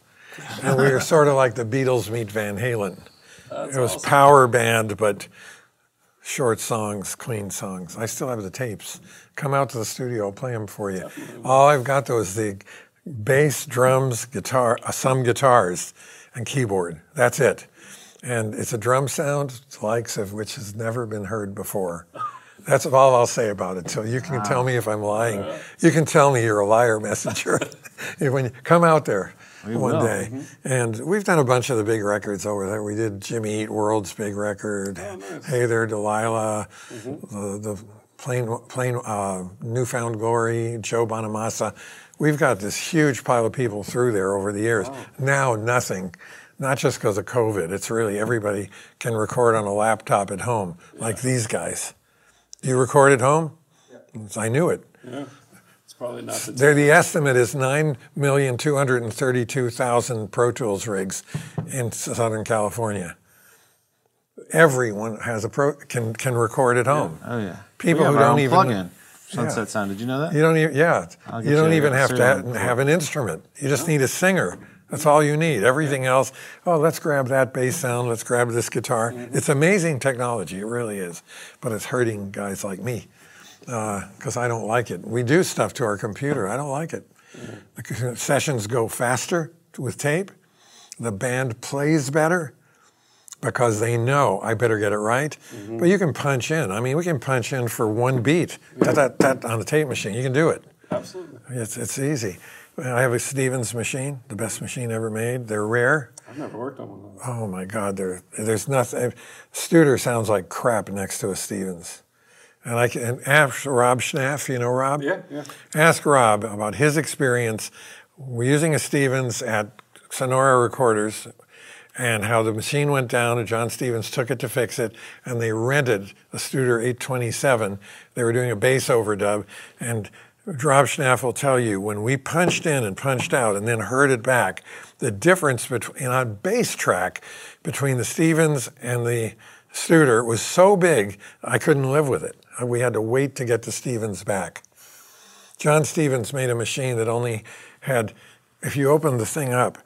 And we were sort of like the Beatles meet Van Halen. It was awesome. Power band, but short songs, clean songs. I still have the tapes. Come out to the studio, I'll play them for you. All I've got though is the bass, drums, guitar, some guitars, and keyboard. That's it. And it's a drum sound, the likes of which has never been heard before. That's all I'll say about it. So you can tell me if I'm lying. You can tell me you're a liar, Messenger. When you come out there, one day. Mm-hmm. And we've done a bunch of the big records over there. We did Jimmy Eat World's big record, oh, nice. Hey There, Delilah, mm-hmm. the plain Newfound Glory, Joe Bonamassa. We've got this huge pile of people through there over the years. Wow. Now nothing. Not just because of COVID. It's really everybody can record on a laptop at home, like these guys. Do you record at home? Yeah. I knew it. Yeah. It's probably not the time. The estimate is 9,232,000 Pro Tools rigs in Southern California. Everyone has a can record at home. Yeah. Oh yeah. People who don't even plug in. Sunset Sound. Did you know that? You don't even You don't even have to have an instrument. You just need a singer. That's all you need. Everything else, oh, let's grab that bass sound, let's grab this guitar. Mm-hmm. It's amazing technology, it really is. But it's hurting guys like me, because I don't like it. We do stuff to our computer, I don't like it. Mm-hmm. The sessions go faster with tape. The band plays better, because they know I better get it right. Mm-hmm. But you can punch in. I mean, we can punch in for one beat on the tape machine. You can do it. Absolutely. It's easy. I have a Stevens machine, the best machine ever made. They're rare. I've never worked on one of those. Oh my God, there's nothing. Studer sounds like crap next to a Stevens. And I can ask Rob Schnaff, you know Rob? Yeah, yeah. Ask Rob about his experience using a Stevens at Sonora Recorders and how the machine went down and John Stevens took it to fix it, and they rented a Studer 827. They were doing a bass overdub, and Rob Schnaff will tell you, when we punched in and punched out and then heard it back, the difference between on a bass track between the Stevens and the Studer was so big, I couldn't live with it. We had to wait to get the Stevens back. John Stevens made a machine that only had, if you opened the thing up,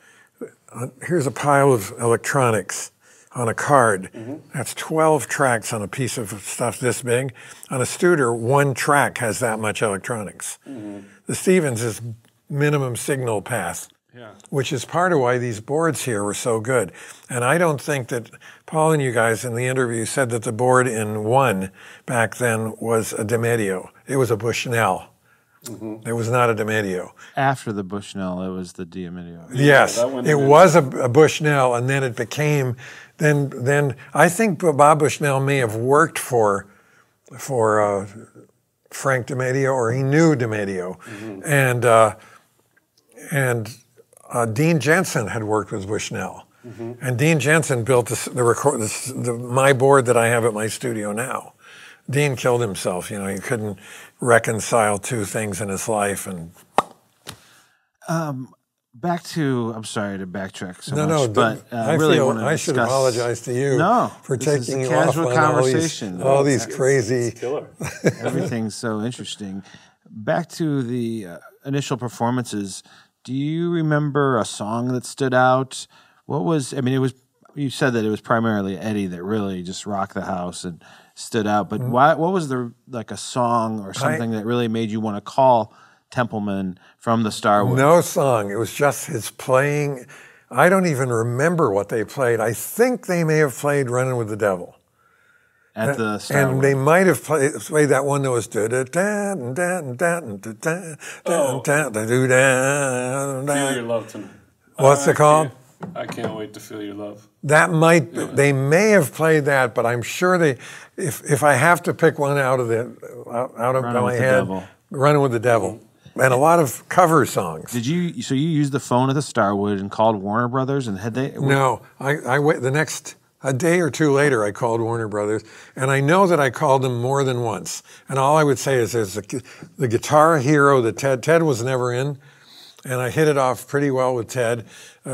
here's a pile of electronics on a card. Mm-hmm. That's 12 tracks on a piece of stuff this big. On a Studer, one track has that much electronics. Mm-hmm. The Stevens is minimum signal path, which is part of why these boards here were so good. And I don't think that Paul and you guys in the interview said that the board in one back then was a DiMedio. It was a Bushnell. Mm-hmm. It was not a DiMedio. After the Bushnell, it was the DiMedio. Yes, yeah, it was a Bushnell, and then it became. Then I think Bob Bushnell may have worked for Frank DiMedio, or he knew DiMedio, mm-hmm. and Dean Jensen had worked with Bushnell, mm-hmm. and Dean Jensen built my board that I have at my studio now. Dean killed himself. You know, he couldn't reconcile two things in his life, and. I'm sorry to backtrack so much, but I should apologize to you for taking you off on all these crazy. Everything's so interesting. Back to the initial performances. Do you remember a song that stood out? You said that it was primarily Eddie that really just rocked the house and stood out, but what was a song or something that really made you want to call Templeman from the Starwood? No song. It was just his playing. I don't even remember what they played. I think they may have played Running With The Devil. At the Starwood. And they might have played that one that was Feel Your Love Tonight. What's it called? I Can't Wait to Feel Your Love. That might they may have played that, but I'm sure they if I have to pick one out of my head, Running With The Devil. And a lot of cover songs. So you used the phone at the Starwood and called Warner Brothers, and had they? No, I wait a day or two later. I called Warner Brothers, and I know that I called them more than once. And all I would say is, there's the guitar hero that Ted was never in, and I hit it off pretty well with Ted. I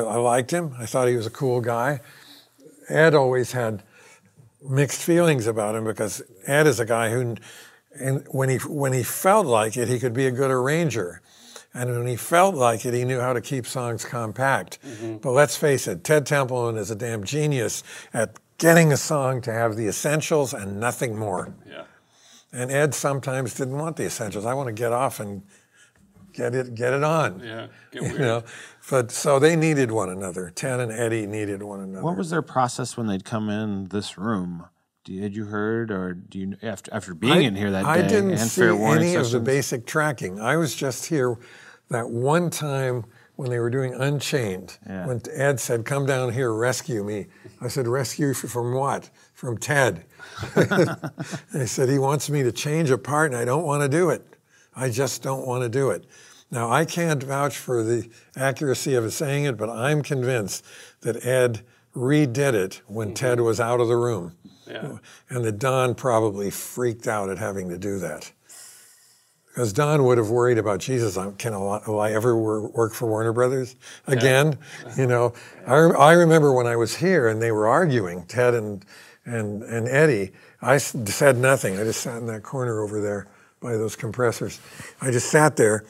liked him. I thought he was a cool guy. Ed always had mixed feelings about him, because Ed is a guy who. And when he felt like it, he could be a good arranger. And when he felt like it, he knew how to keep songs compact. Mm-hmm. But let's face it, Ted Templeman is a damn genius at getting a song to have the essentials and nothing more. Yeah. And Ed sometimes didn't want the essentials. I want to get off and get it on. Yeah, get weird. You know? But so they needed one another. Ted and Eddie needed one another. What was their process when they'd come in this room? Had you heard, or do you after being in here that day? I didn't see any of the basic tracking. I was just here that one time when they were doing Unchained, when Ed said, come down here, rescue me. I said, rescue you from what? From Ted. They said, he wants me to change a part and I don't want to do it. I just don't want to do it. Now, I can't vouch for the accuracy of saying it, but I'm convinced that Ed redid it when Ted was out of the room. Yeah. And that Don probably freaked out at having to do that. Because Don would have worried about, Jesus, can I ever work for Warner Brothers again? Yeah. You know, I remember when I was here and they were arguing, Ted and Eddie, I said nothing. I just sat in that corner over there by those compressors. I just sat there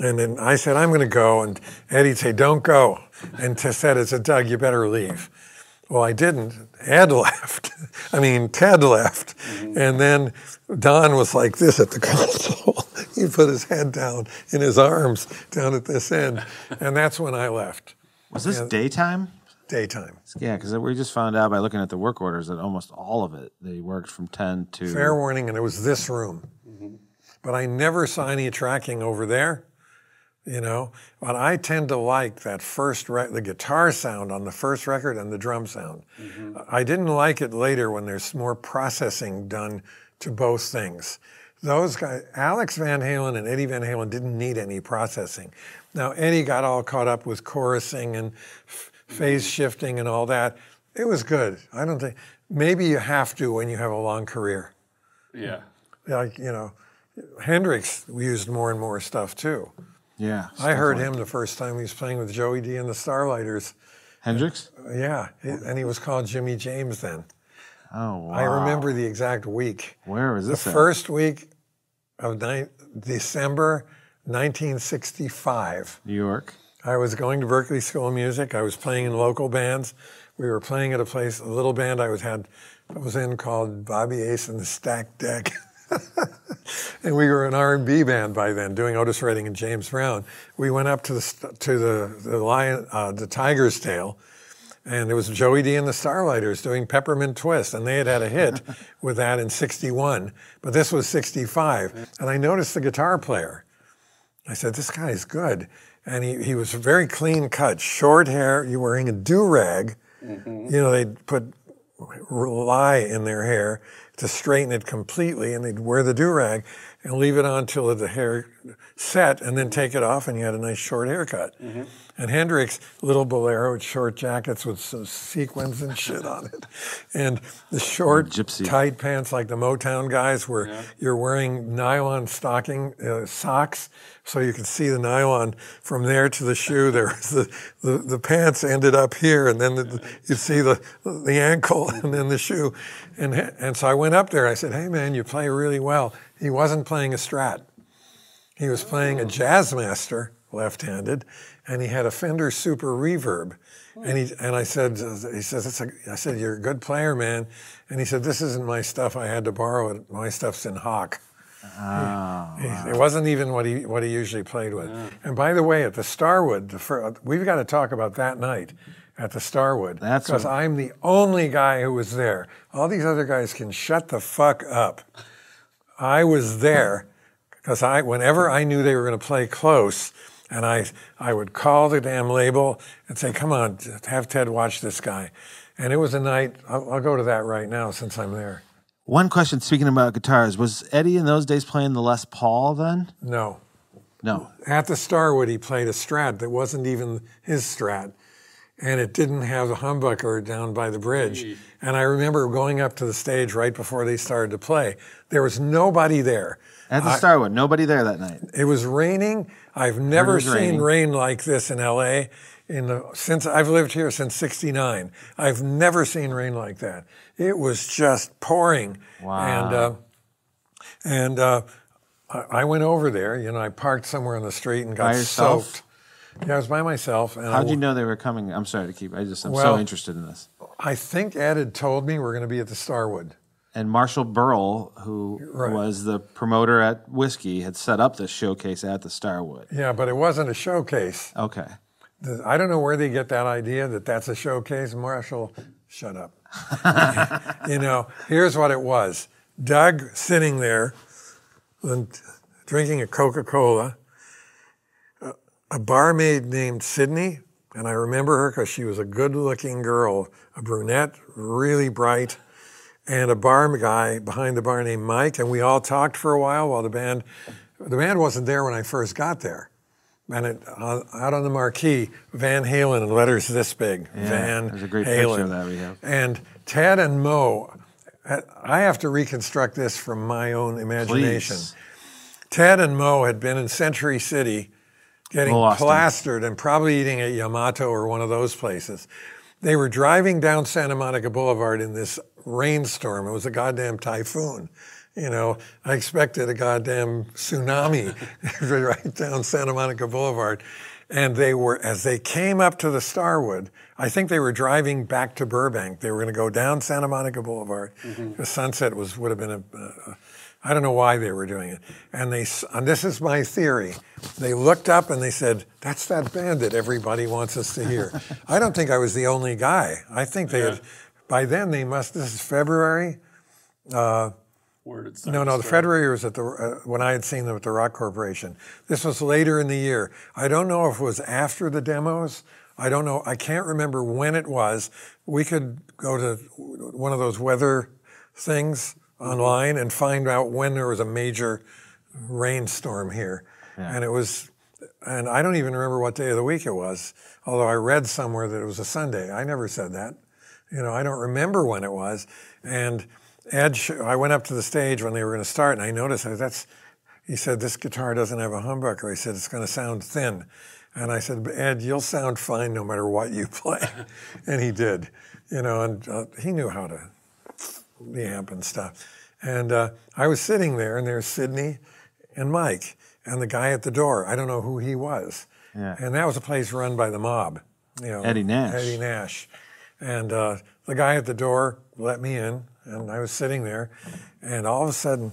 and then I said, I'm going to go. And Eddie'd say, don't go. And Ted said, Doug, you better leave. Well, I didn't. Ed left. I mean, Ted left. And then Don was like this at the console. He put his head down in his arms down at this end. And that's when I left. Was this daytime? Daytime. Yeah, because we just found out by looking at the work orders that almost all of it, they worked from 10 to... Fair Warning, and it was this room. But I never saw any tracking over there. You know, but I tend to like that the guitar sound on the first record and the drum sound. I didn't like it later when there's more processing done to both things. Those guys, Alex Van Halen and Eddie Van Halen, didn't need any processing. Now, Eddie got all caught up with chorusing and phase shifting and all that. It was good. I don't think, maybe you have to when you have a long career. Yeah. Like, you know, Hendrix used more and more stuff too. Yeah, I heard him the first time he was playing with Joey D and the Starlighters. Hendrix? Yeah, and he was called Jimmy James then. Oh, wow. I remember the exact week. Where was this? The first week of December 1965. New York. I was going to Berklee School of Music. I was playing in local bands. We were playing at a place, a little band I was in called Bobby Ace and the Stack Deck. And we were an R&B band by then, doing Otis Redding and James Brown. We went up to the Tiger's Tail, and it was Joey D and the Starlighters doing Peppermint Twist, and they had had a hit with that in '61, but this was '65. And I noticed the guitar player. I said, "This guy's good," and he was very clean cut, short hair. You were wearing a do rag. You know, they put lye in their hair to straighten it completely, and they'd wear the do-rag and leave it on till the hair set and then take it off, and you had a nice short haircut. And Hendrix, little bolero short jackets with some sequins and shit on it. And the short, tight pants like the Motown guys where you're wearing nylon socks so you can see the nylon from there to the shoe. There was the pants ended up here, and then you'd see the ankle and then the shoe. And so I went up there. I said, hey, man, you play really well. He wasn't playing a Strat. He was playing a Jazzmaster, left-handed, and he had a Fender Super Reverb. And I said, you're a good player, man. And he said, this isn't my stuff. I had to borrow it. My stuff's in Hock. It wasn't even what he usually played with. And by the way, at the Starwood, we've got to talk about that night at the Starwood. Because I'm the only guy who was there. All these other guys can shut the fuck up. I was there because whenever I knew they were going to play close, and I would call the damn label and say, come on, have Ted watch this guy. And it was a night, I'll go to that right now since I'm there. One question, speaking about guitars, was Eddie in those days playing the Les Paul then? No. No. At the Starwood, he played a Strat that wasn't even his Strat. And it didn't have a humbucker down by the bridge. And I remember going up to the stage right before they started to play. There was nobody there. At the Starwood, nobody there that night. It was raining. I've never seen rain like this in L.A. Since I've lived here since '69. I've never seen rain like that. It was just pouring. Wow. And I went over there. You know, I parked somewhere on the street and got soaked. Yeah, I was by myself. And how'd you know they were coming? I'm sorry to keep, I'm so interested in this. I think Ed had told me we're going to be at the Starwood. And Marshall Berle, who was the promoter at Whiskey, had set up this showcase at the Starwood. Yeah, but it wasn't a showcase. Okay. I don't know where they get that idea that that's a showcase. Marshall, shut up. You know, here's what it was. Doug sitting there and drinking a Coca-Cola. a barmaid named Sydney, and I remember her because she was a good-looking girl, a brunette, really bright, and a bar guy behind the bar named Mike, and we all talked for a while the band wasn't there when I first got there. And it, out on the marquee, Van Halen in letters this big. Yeah, Van Halen. There's a great picture of that we have. And Ted and Mo, I have to reconstruct this from my own imagination. Please. Ted and Mo had been in Century City getting plastered and probably eating at Yamato or one of those places. They were driving down Santa Monica Boulevard in this rainstorm. It was a goddamn typhoon. You know, I expected a goddamn tsunami right down Santa Monica Boulevard. And they were, as they came up to the Starwood, I think they were driving back to Burbank. They were going to go down Santa Monica Boulevard. Mm-hmm. The sunset would have been I don't know why they were doing it. And this is my theory. They looked up and they said, that's that band that everybody wants us to hear. I don't think I was the only guy. I think they had, by then they must, this is February. The February was at when I had seen them at the Rock Corporation. This was later in the year. I don't know if it was after the demos. I don't know. I can't remember when it was. We could go to one of those weather things online and find out when there was a major rainstorm here. Yeah. And I don't even remember what day of the week it was, although I read somewhere that it was a Sunday. I never said that. You know, I don't remember when it was. And I went up to the stage when they were going to start, and I noticed, he said, this guitar doesn't have a humbucker. He said, it's going to sound thin. And I said, Ed, you'll sound fine no matter what you play. And he did, you know, and he knew how to the amp and stuff. And I was sitting there, and there's Sydney and Mike, and the guy at the door, I don't know who he was. Yeah. And that was a place run by the mob. You know, Eddie Nash. And the guy at the door let me in. And I was sitting there, and all of a sudden,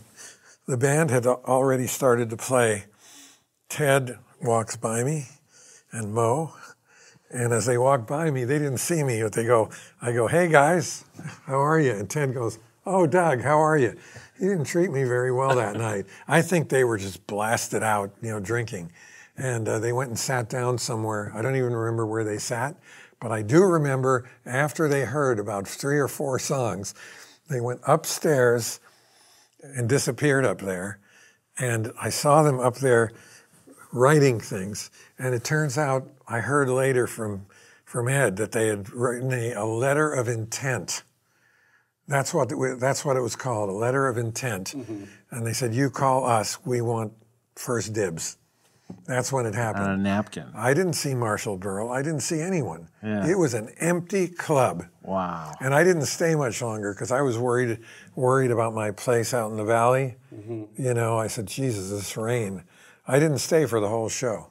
the band had already started to play. Ted walks by me, and Mo, and as they walked by me, they didn't see me, but I go, hey guys, how are you? And Ted goes, oh, Doug, how are you? He didn't treat me very well that night. I think they were just blasted out, you know, drinking. And they went and sat down somewhere. I don't even remember where they sat, but I do remember after they heard about 3 or 4 songs, they went upstairs and disappeared up there. And I saw them up there writing things. And it turns out I heard later from Ed that they had written a letter of intent. That's what it was called, a letter of intent. Mm-hmm. And they said, you call us, we want first dibs. That's when it happened. On a napkin. I didn't see Marshall Berle. I didn't see anyone. Yeah. It was an empty club. Wow. And I didn't stay much longer because I was worried about my place out in the valley. Mm-hmm. You know, I said, Jesus, this rain. I didn't stay for the whole show.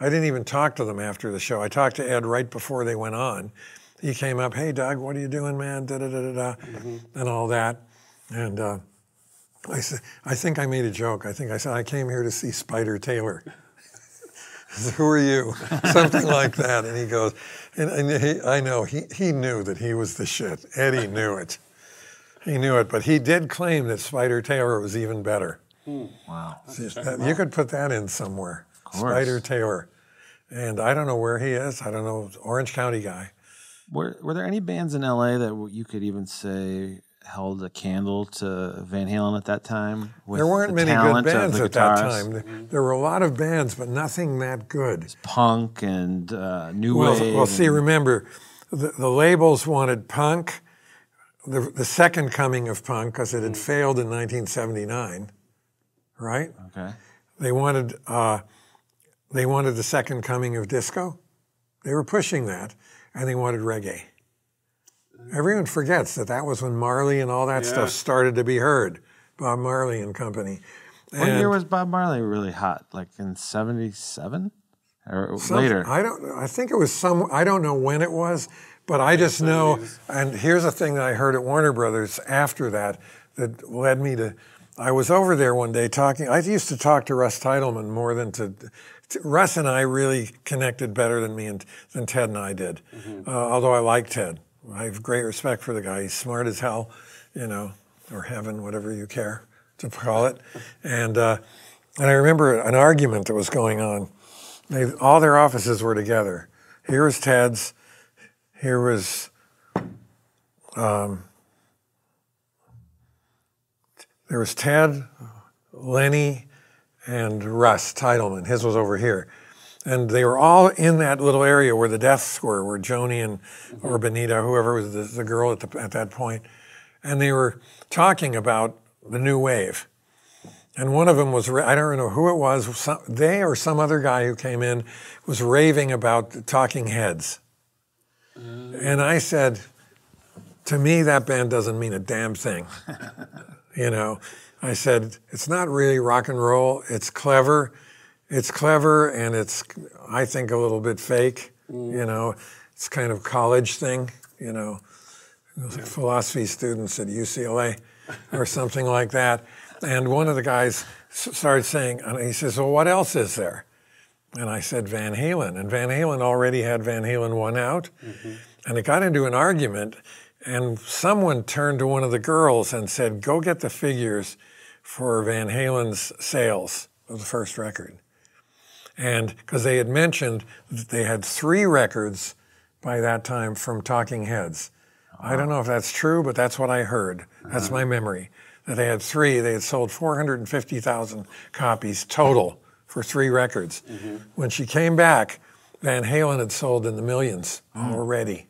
I didn't even talk to them after the show. I talked to Ed right before they went on. He came up, hey, Doug, what are you doing, man? Da-da-da-da-da, mm-hmm. and all that. And I said, I think I made a joke. I think I said, I came here to see Spider Taylor. Who are you? Something like that. And he goes, I know, he knew that he was the shit. Eddie knew it. He knew it, but he did claim that Spider Taylor was even better. Mm. Wow. You could put that in somewhere. Spider Taylor. And I don't know where he is. I don't know, Orange County guy. Were there any bands in LA that you could even say held a candle to Van Halen at that time? There weren't many good bands at that time. There were a lot of bands, but nothing that good. It's punk and new wave. Well, see, remember, the labels wanted punk, the second coming of punk, because it had failed in 1979, right? Okay. They wanted the second coming of disco. They were pushing that, and they wanted reggae. Everyone forgets that that was when Marley and all that stuff started to be heard. Bob Marley and company. What year was Bob Marley really hot? Like in 77 or later? I think it was I don't know when it was, but I just know, and here's a thing that I heard at Warner Brothers after that led me to, I was over there one day talking, I used to talk to Russ Titleman more than Russ and I really connected better than Ted and I did, although I like Ted. I have great respect for the guy. He's smart as hell, you know, or heaven, whatever you care to call it. And I remember an argument that was going on all their offices were together. Here was Ted's, here was there was Ted, Lenny, and Russ Titleman. His was over here. And they were all in that little area where the deaths were, where Joni and or Benita, whoever was the girl at that point. And they were talking about the new wave. And one of them was, I don't know who it was, they or some other guy who came in was raving about the Talking Heads. And I said, to me, that band doesn't mean a damn thing. You know, I said, it's not really rock and roll. It's clever, and it's, I think, a little bit fake. You know, it's kind of college thing, you know, philosophy students at UCLA or something like that. And one of the guys started saying, and he says, well, what else is there? And I said, Van Halen. And Van Halen already had Van Halen 1 out. And it got into an argument, and someone turned to one of the girls and said, go get the figures for Van Halen's sales of the first record. And because they had mentioned that they had 3 records by that time from Talking Heads. I don't know if that's true, but that's what I heard. That's my memory. That they had 3. They had sold 450,000 copies total for 3 records. When she came back, Van Halen had sold in the millions already.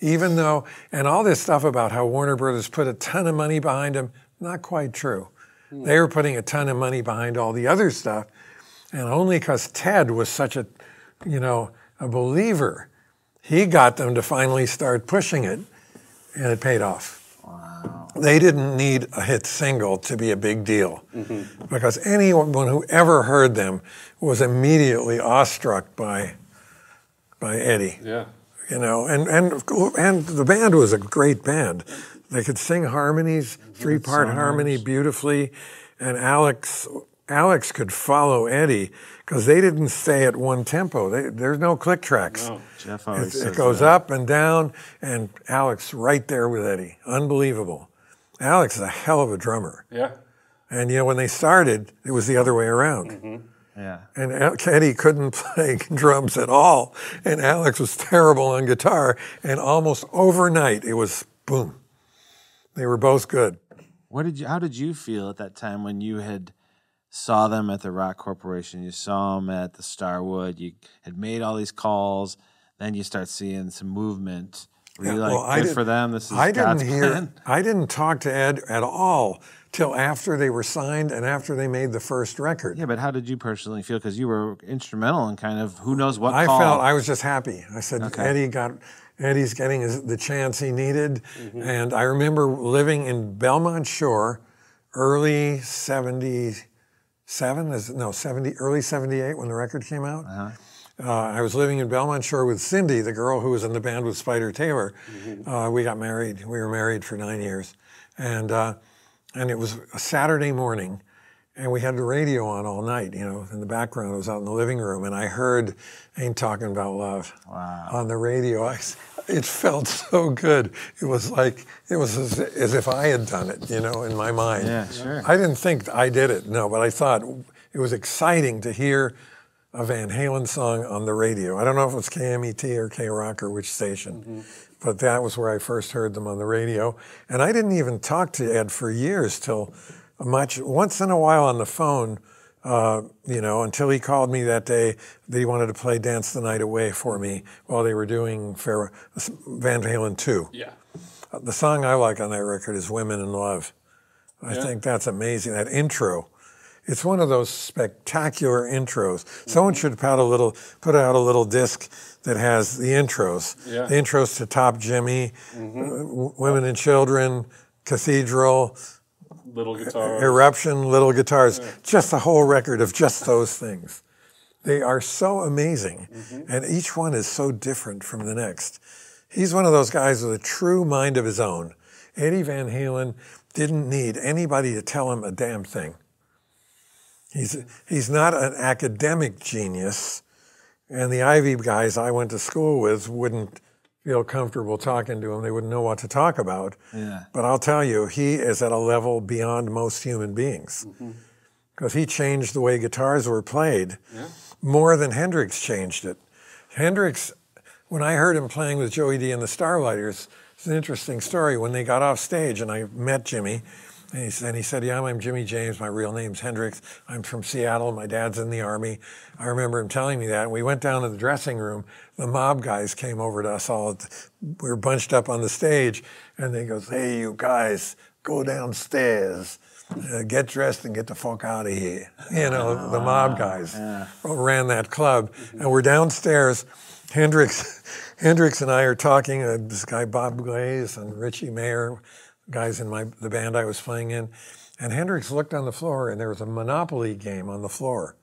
Even though, and all this stuff about how Warner Brothers put a ton of money behind them, not quite true. They were putting a ton of money behind all the other stuff, and only because Ted was such a, you know, a believer, he got them to finally start pushing it, and it paid off. Wow. They didn't need a hit single to be a big deal, because anyone who ever heard them was immediately awestruck by Eddie. Yeah. You know, and the band was a great band. They could sing harmonies, 3-part harmony beautifully, and Alex could follow Eddie because they didn't stay at one tempo. There's no click tracks. No. Jeff always says it goes that. Up and down, and Alex right there with Eddie. Unbelievable. Alex is a hell of a drummer. Yeah. And you know, when they started, it was the other way around. Yeah. And Eddie couldn't play drums at all, and Alex was terrible on guitar, and almost overnight it was boom. They were both good. How did you feel at that time when you had saw them at the Rock Corporation, you saw them at the Starwood, you had made all these calls, then you start seeing some movement. Were you like, good for them, this is God's plan? I didn't talk to Ed at all till after they were signed and after they made the first record. Yeah, but how did you personally feel? Because you were instrumental in kind of who knows what call. I felt, I was just happy. I said, Eddie's getting the chance he needed. And I remember living in Belmont Shore, early 70s. Early 78 when the record came out. I was living in Belmont Shore with Cindy, the girl who was in the band with Spider Taylor. We got married. We were married for 9 years. And it was a Saturday morning, and we had the radio on all night, you know, in the background. I was out in the living room, and I heard Ain't Talking About Love on the radio. It felt so good. It was like, it was as if I had done it, you know, in my mind. Yeah, sure. I didn't think I did it, no, but I thought it was exciting to hear a Van Halen song on the radio. I don't know if it was KMET or K-Rock or which station, but that was where I first heard them on the radio. And I didn't even talk to Ed for years till once in a while on the phone, you know, until he called me that day that he wanted to play Dance the Night Away for me while they were doing Van Halen 2. Yeah. The song I like on that record is Women in Love. I think that's amazing, that intro. It's one of those spectacular intros. Someone should put out a little disc that has the intros. Yeah. The intros to Top Jimmy, Women and Children, Cathedral, Little Guitars. Eruption, Little Guitars. Yeah. Just a whole record of just those things. They are so amazing. And each one is so different from the next. He's one of those guys with a true mind of his own. Eddie Van Halen didn't need anybody to tell him a damn thing. He's not an academic genius. And the Ivy guys I went to school with wouldn't feel comfortable talking to him. They wouldn't know what to talk about. Yeah. But I'll tell you, he is at a level beyond most human beings because he changed the way guitars were played. Yeah. more than Hendrix changed it. Hendrix, when I heard him playing with Joey D and the Starlighters, it's an interesting story. When they got off stage and I met Jimmy, and he said, yeah, I'm Jimmy James, my real name's Hendrix, I'm from Seattle, my dad's in the Army. I remember him telling me that. And we went down to the dressing room, the mob guys came over to us all, we were bunched up on the stage, and they goes, hey, you guys, go downstairs, get dressed and get the fuck out of here. You know, the mob guys ran that club. And we're downstairs, Hendrix and I are talking, this guy Bob Glaze and Richie Mayer, guys in the band I was playing in, and Hendrix looked on the floor and there was a Monopoly game on the floor,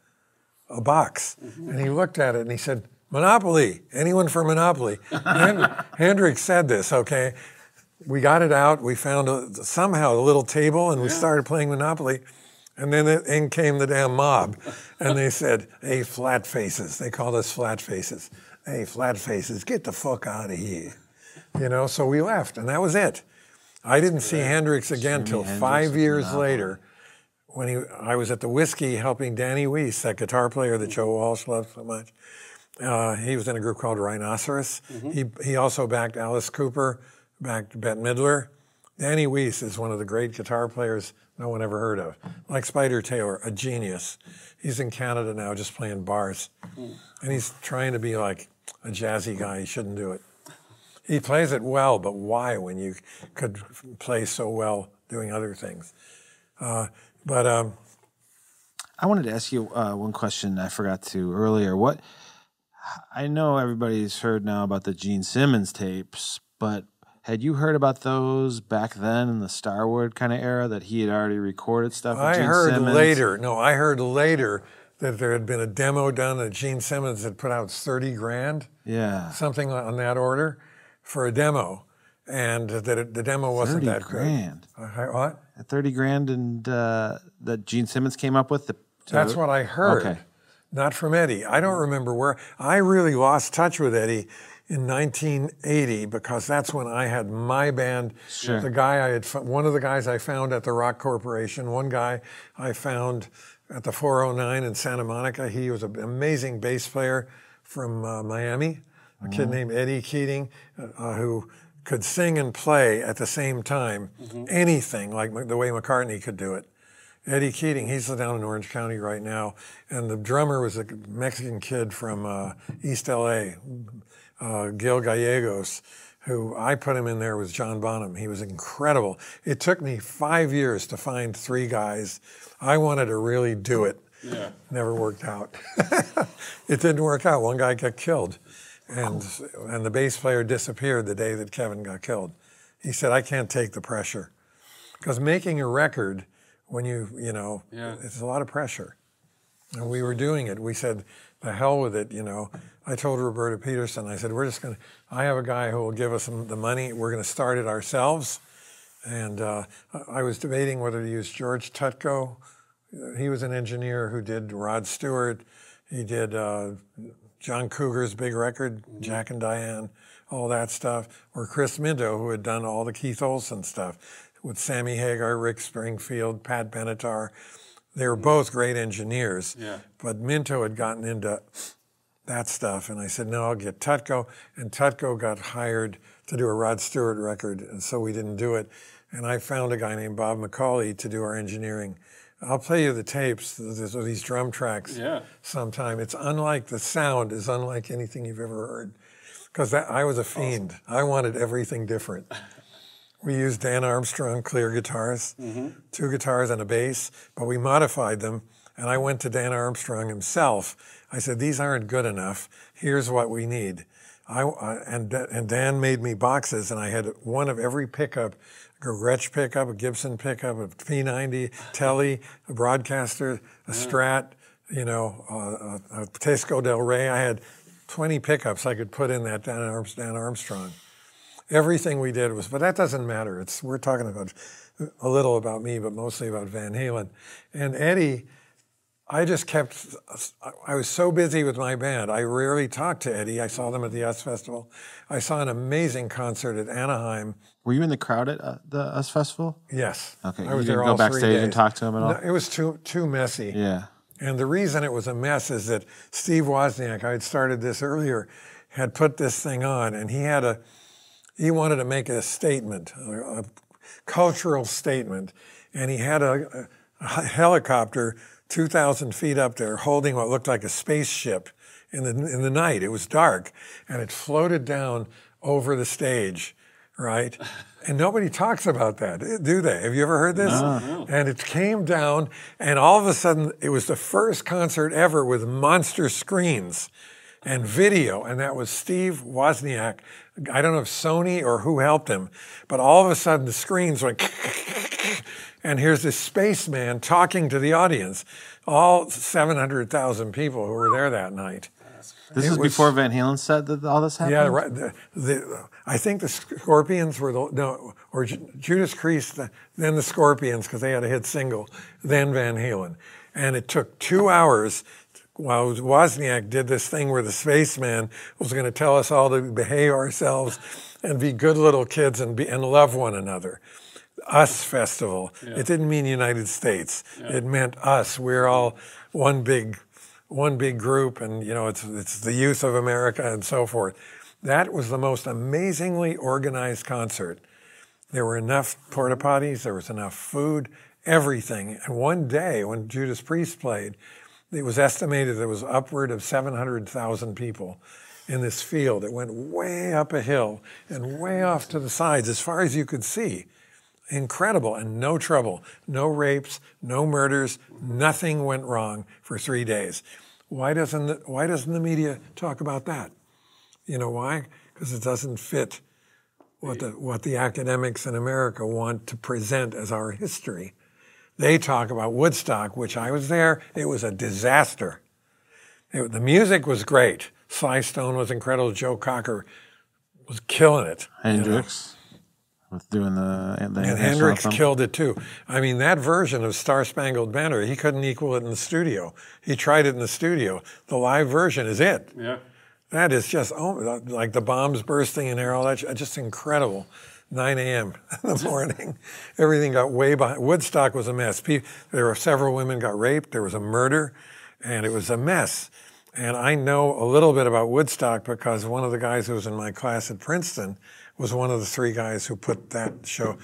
a box, and he looked at it and he said, Monopoly, anyone for Monopoly? Hendrix said this, okay? We got it out, we found somehow a little table and we started playing Monopoly, and then in came the damn mob, and they said, hey, flat faces, they called us flat faces. Hey, flat faces, get the fuck out of here. You know, so we left and that was it. I didn't see Hendrix again till 5 years later, when I was at the Whiskey helping Danny Weiss, that guitar player that Joe Walsh loved so much. He was in a group called Rhinoceros. He also backed Alice Cooper, backed Bette Midler. Danny Weiss is one of the great guitar players no one ever heard of. Like Spider Taylor, a genius. He's in Canada now just playing bars. And he's trying to be like a jazzy guy. He shouldn't do it. He plays it well, but why when you could play so well doing other things? I wanted to ask you one question I forgot to earlier. I know everybody's heard now about the Gene Simmons tapes, but had you heard about those back then in the Starwood kind of era that he had already recorded stuff with Gene Simmons? I heard later that there had been a demo done that Gene Simmons had put out 30 grand. Yeah. Something on that order. For a demo, and the demo wasn't that great. 30 grand. What? 30 grand, and that Gene Simmons came up with. That's what I heard. Okay. Not from Eddie. I don't remember where. I really lost touch with Eddie in 1980 because that's when I had my band. Sure. One of the guys I found at the Rock Corporation. One guy I found at the 409 in Santa Monica. He was an amazing bass player from Miami. A kid named Eddie Keating, who could sing and play at the same time, anything, like the way McCartney could do it. Eddie Keating, he's down in Orange County right now, and the drummer was a Mexican kid from East L.A., Gil Gallegos, who I put him in there with John Bonham. He was incredible. It took me 5 years to find three guys. I wanted to really do it. Yeah. Never worked out. It didn't work out. One guy got killed. And the bass player disappeared the day that Kevin got killed. He said, I can't take the pressure. Because making a record, when it's a lot of pressure. And we were doing it. We said, the hell with it, I told Roberta Peterson, I said, I have a guy who will give us the money. We're going to start it ourselves. And I was debating whether to use George Tutko. He was an engineer who did Rod Stewart. He did... John Cougar's big record, Jack and Diane, all that stuff, or Chris Minto, who had done all the Keith Olsen stuff with Sammy Hagar, Rick Springfield, Pat Benatar. They were both great engineers, but Minto had gotten into that stuff, and I said, no, I'll get Tutko, and Tutko got hired to do a Rod Stewart record, and so we didn't do it, and I found a guy named Bob McCauley to do our engineering. I'll play you the tapes, these drum tracks sometime. It's unlike, the sound is unlike anything you've ever heard. Because I was a fiend. Awesome. I wanted everything different. We used Dan Armstrong clear guitars, 2 guitars and a bass, but we modified them. And I went to Dan Armstrong himself. I said, these aren't good enough. Here's what we need. And Dan made me boxes, and I had one of every pickup. A Gretsch pickup, a Gibson pickup, a P90, Tele, a Broadcaster, a Strat, a Tesco Del Rey. I had 20 pickups I could put in that Dan Armstrong. Everything we did was, but that doesn't matter. We're talking about a little about me, but mostly about Van Halen. And Eddie, I was so busy with my band, I rarely talked to Eddie. I saw them at the US Festival. I saw an amazing concert at Anaheim. Were you in the crowd at the US Festival? Yes. Okay, I was there all 3 days. You didn't go backstage and talk to him at all? No, it was too messy. Yeah. And the reason it was a mess is that Steve Wozniak, I had started this earlier, had put this thing on, and he wanted to make a statement, a cultural statement, and he had a helicopter 2,000 feet up there holding what looked like a spaceship in the night. It was dark, and it floated down over the stage, right? And nobody talks about that, do they? Have you ever heard this? No. And it came down, and all of a sudden, it was the first concert ever with monster screens and video, and that was Steve Wozniak. I don't know if Sony or who helped him, but all of a sudden, the screens went... And here's this spaceman talking to the audience, all 700,000 people who were there that night. This is before Van Halen said that all this happened? Yeah, right. I think the Scorpions were or Judas Priest, then the Scorpions, because they had a hit single, then Van Halen. And it took 2 hours while Wozniak did this thing where the spaceman was going to tell us all to behave ourselves and be good little kids and love one another. Us festival. Yeah. It didn't mean United States. Yeah. It meant us. We're all one big group, and you know, it's the youth of America and so forth. That was the most amazingly organized concert. There were enough porta potties, there was enough food, everything. And one day when Judas Priest played, it was estimated there was upward of 700,000 people in this field. It went way up a hill and way off to the sides as far as you could see. Incredible, and no trouble, no rapes, no murders, nothing went wrong for 3 days. Why doesn't the media talk about that? You know why? Because it doesn't fit what the academics in America want to present as our history. They talk about Woodstock, which I was there. It was a disaster. The music was great. Sly Stone was incredible. Joe Cocker was killing it. Hendrix. With doing the and Hendrix killed it too. I mean, that version of Star Spangled Banner, he couldn't equal it in the studio. He tried it in the studio. The live version is it. Yeah. That is just like the bombs bursting in there, all that. Just incredible. 9 a.m. in the morning. Everything got way behind. Woodstock was a mess. There were several women got raped. There was a murder, and it was a mess. And I know a little bit about Woodstock because one of the guys who was in my class at Princeton was one of the three guys who put that show,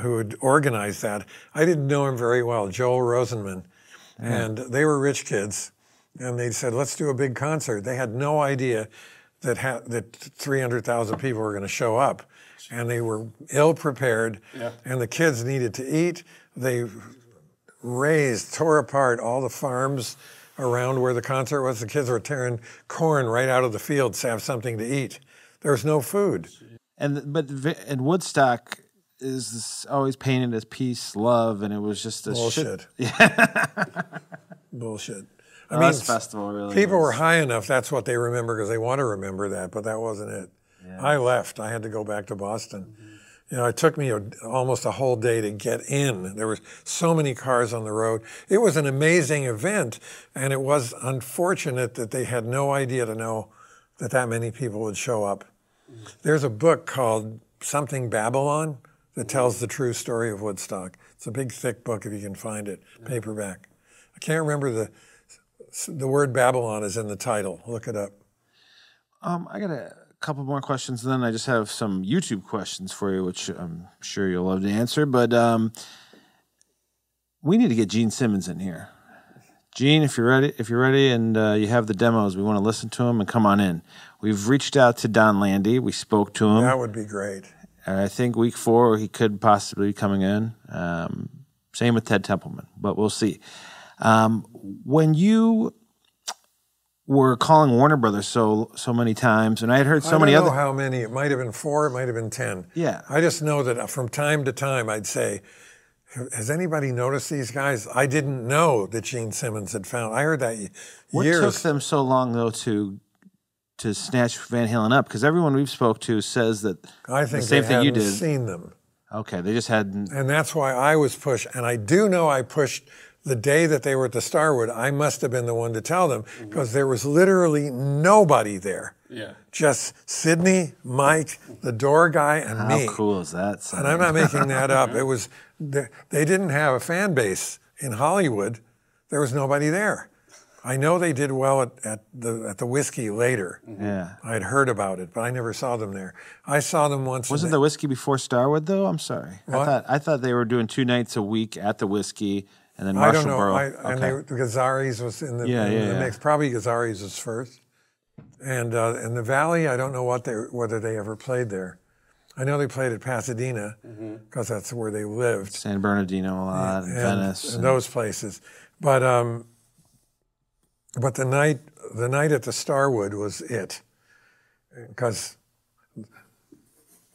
who had organized that. I didn't know him very well, Joel Rosenman. Yeah. And they were rich kids, and they said, let's do a big concert. They had no idea that 300,000 people were gonna show up. And they were ill-prepared, yeah. And the kids needed to eat. They tore apart all the farms around where the concert was. The kids were tearing corn right out of the fields to have something to eat. There was no food. But Woodstock is always painted as peace, love, and it was just a bullshit. Bullshit. I mean, festival really. People were high enough. That's what they remember because they want to remember that. But that wasn't it. Yeah. I left. I had to go back to Boston. Mm-hmm. You know, it took me almost a whole day to get in. There were so many cars on the road. It was an amazing event, and it was unfortunate that they had no idea to know that many people would show up. There's a book called Something Babylon that tells the true story of Woodstock. It's a big, thick book if you can find it, paperback. I can't remember the word Babylon is in the title. Look it up. I got a couple more questions, and then I just have some YouTube questions for you, which I'm sure you'll love to answer. But we need to get Gene Simmons in here. Gene, if you're ready, and you have the demos, we want to listen to them and come on in. We've reached out to Don Landy. We spoke to him. That would be great. I think week 4 he could possibly be coming in. Same with Ted Templeman, but we'll see. When you were calling Warner Brothers so many times, and I had heard so many other. I don't know how many. It might have been 4. It might have been 10. Yeah. I just know that from time to time, I'd say, has anybody noticed these guys? I didn't know that Gene Simmons had found. I heard that years. What took them so long, though, to snatch Van Halen up? Because everyone we've spoke to says that I think the same thing you did. I think they hadn't seen them. Okay, they just hadn't. And that's why I was pushed. And I do know I pushed the day that they were at the Starwood. I must have been the one to tell them because there was literally nobody there. Yeah. Just Sidney, Mike, the door guy, and me. How cool is that? Son? And I'm not making that up. It was... They didn't have a fan base in Hollywood. There was nobody there. I know they did well at the Whiskey later. Yeah, I'd heard about it, but I never saw them there. I saw them once. Wasn't the Whiskey before Starwood though? I'm sorry. What? I thought they were doing 2 nights a week at the Whiskey, and then Marshall Berle. I don't know. And Gazzari's was in the, mix. Probably Gazzari's was first. And in the Valley, I don't know whether they ever played there. I know they played at Pasadena because that's where they lived. San Bernardino a lot, and Venice, and those places. But the night at the Starwood was it, because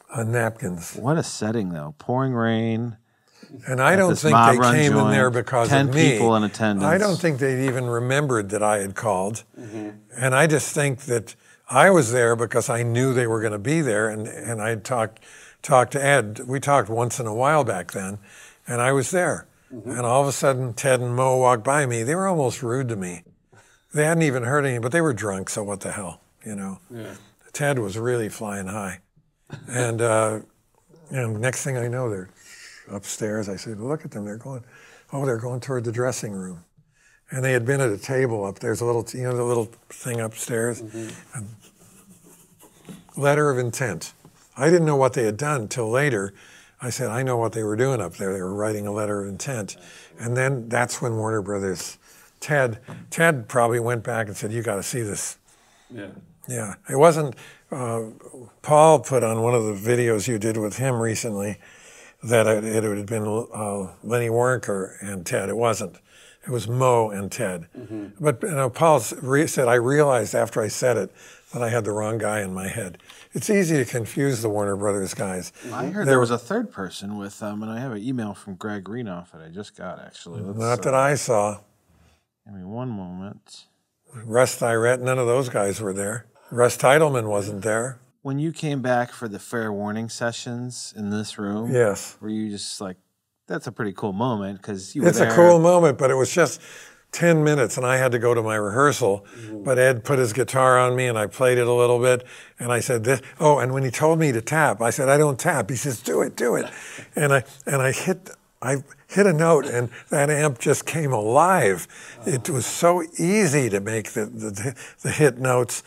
on napkins. What a setting though! Pouring rain. And I don't think they came in there because of me. 10 people in attendance. I don't think they even remembered that I had called. And I just think that I was there because I knew they were going to be there, and I talked to Ed. We talked once in a while back then, and I was there. And all of a sudden, Ted and Mo walked by me. They were almost rude to me. They hadn't even heard anything, but they were drunk, so what the hell, you know? Yeah. Ted was really flying high. And next thing I know, they're upstairs. I said, look at them, they're going toward the dressing room. And they had been at a table up there's a little, you know, the little thing upstairs. Letter of intent. I didn't know what they had done till later. I said, I know what they were doing up there. They were writing a letter of intent. And then that's when Warner Brothers, Ted probably went back and said, you got to see this. Yeah. It wasn't, Paul put on one of the videos you did with him recently that it had been Lenny Warnker and Ted. It wasn't. It was Mo and Ted. But you know, Paul said, I realized after I said it that I had the wrong guy in my head. It's easy to confuse the Warner Brothers guys. I heard there was a third person with them, and I have an email from Greg Renoff that I just got, actually. Not that I saw. Give me one moment. Russ Thyrett, none of those guys were there. Russ Titleman wasn't there. When you came back for the Fair Warning sessions in this room, were you just like, that's a pretty cool moment because you were there. It's a cool moment, but it was just 10 minutes and I had to go to my rehearsal. But Ed put his guitar on me and I played it a little bit. And I said, this, oh, and when he told me to tap, I said, I don't tap. He says, do it. And I hit a note and that amp just came alive. It was so easy to make the hit notes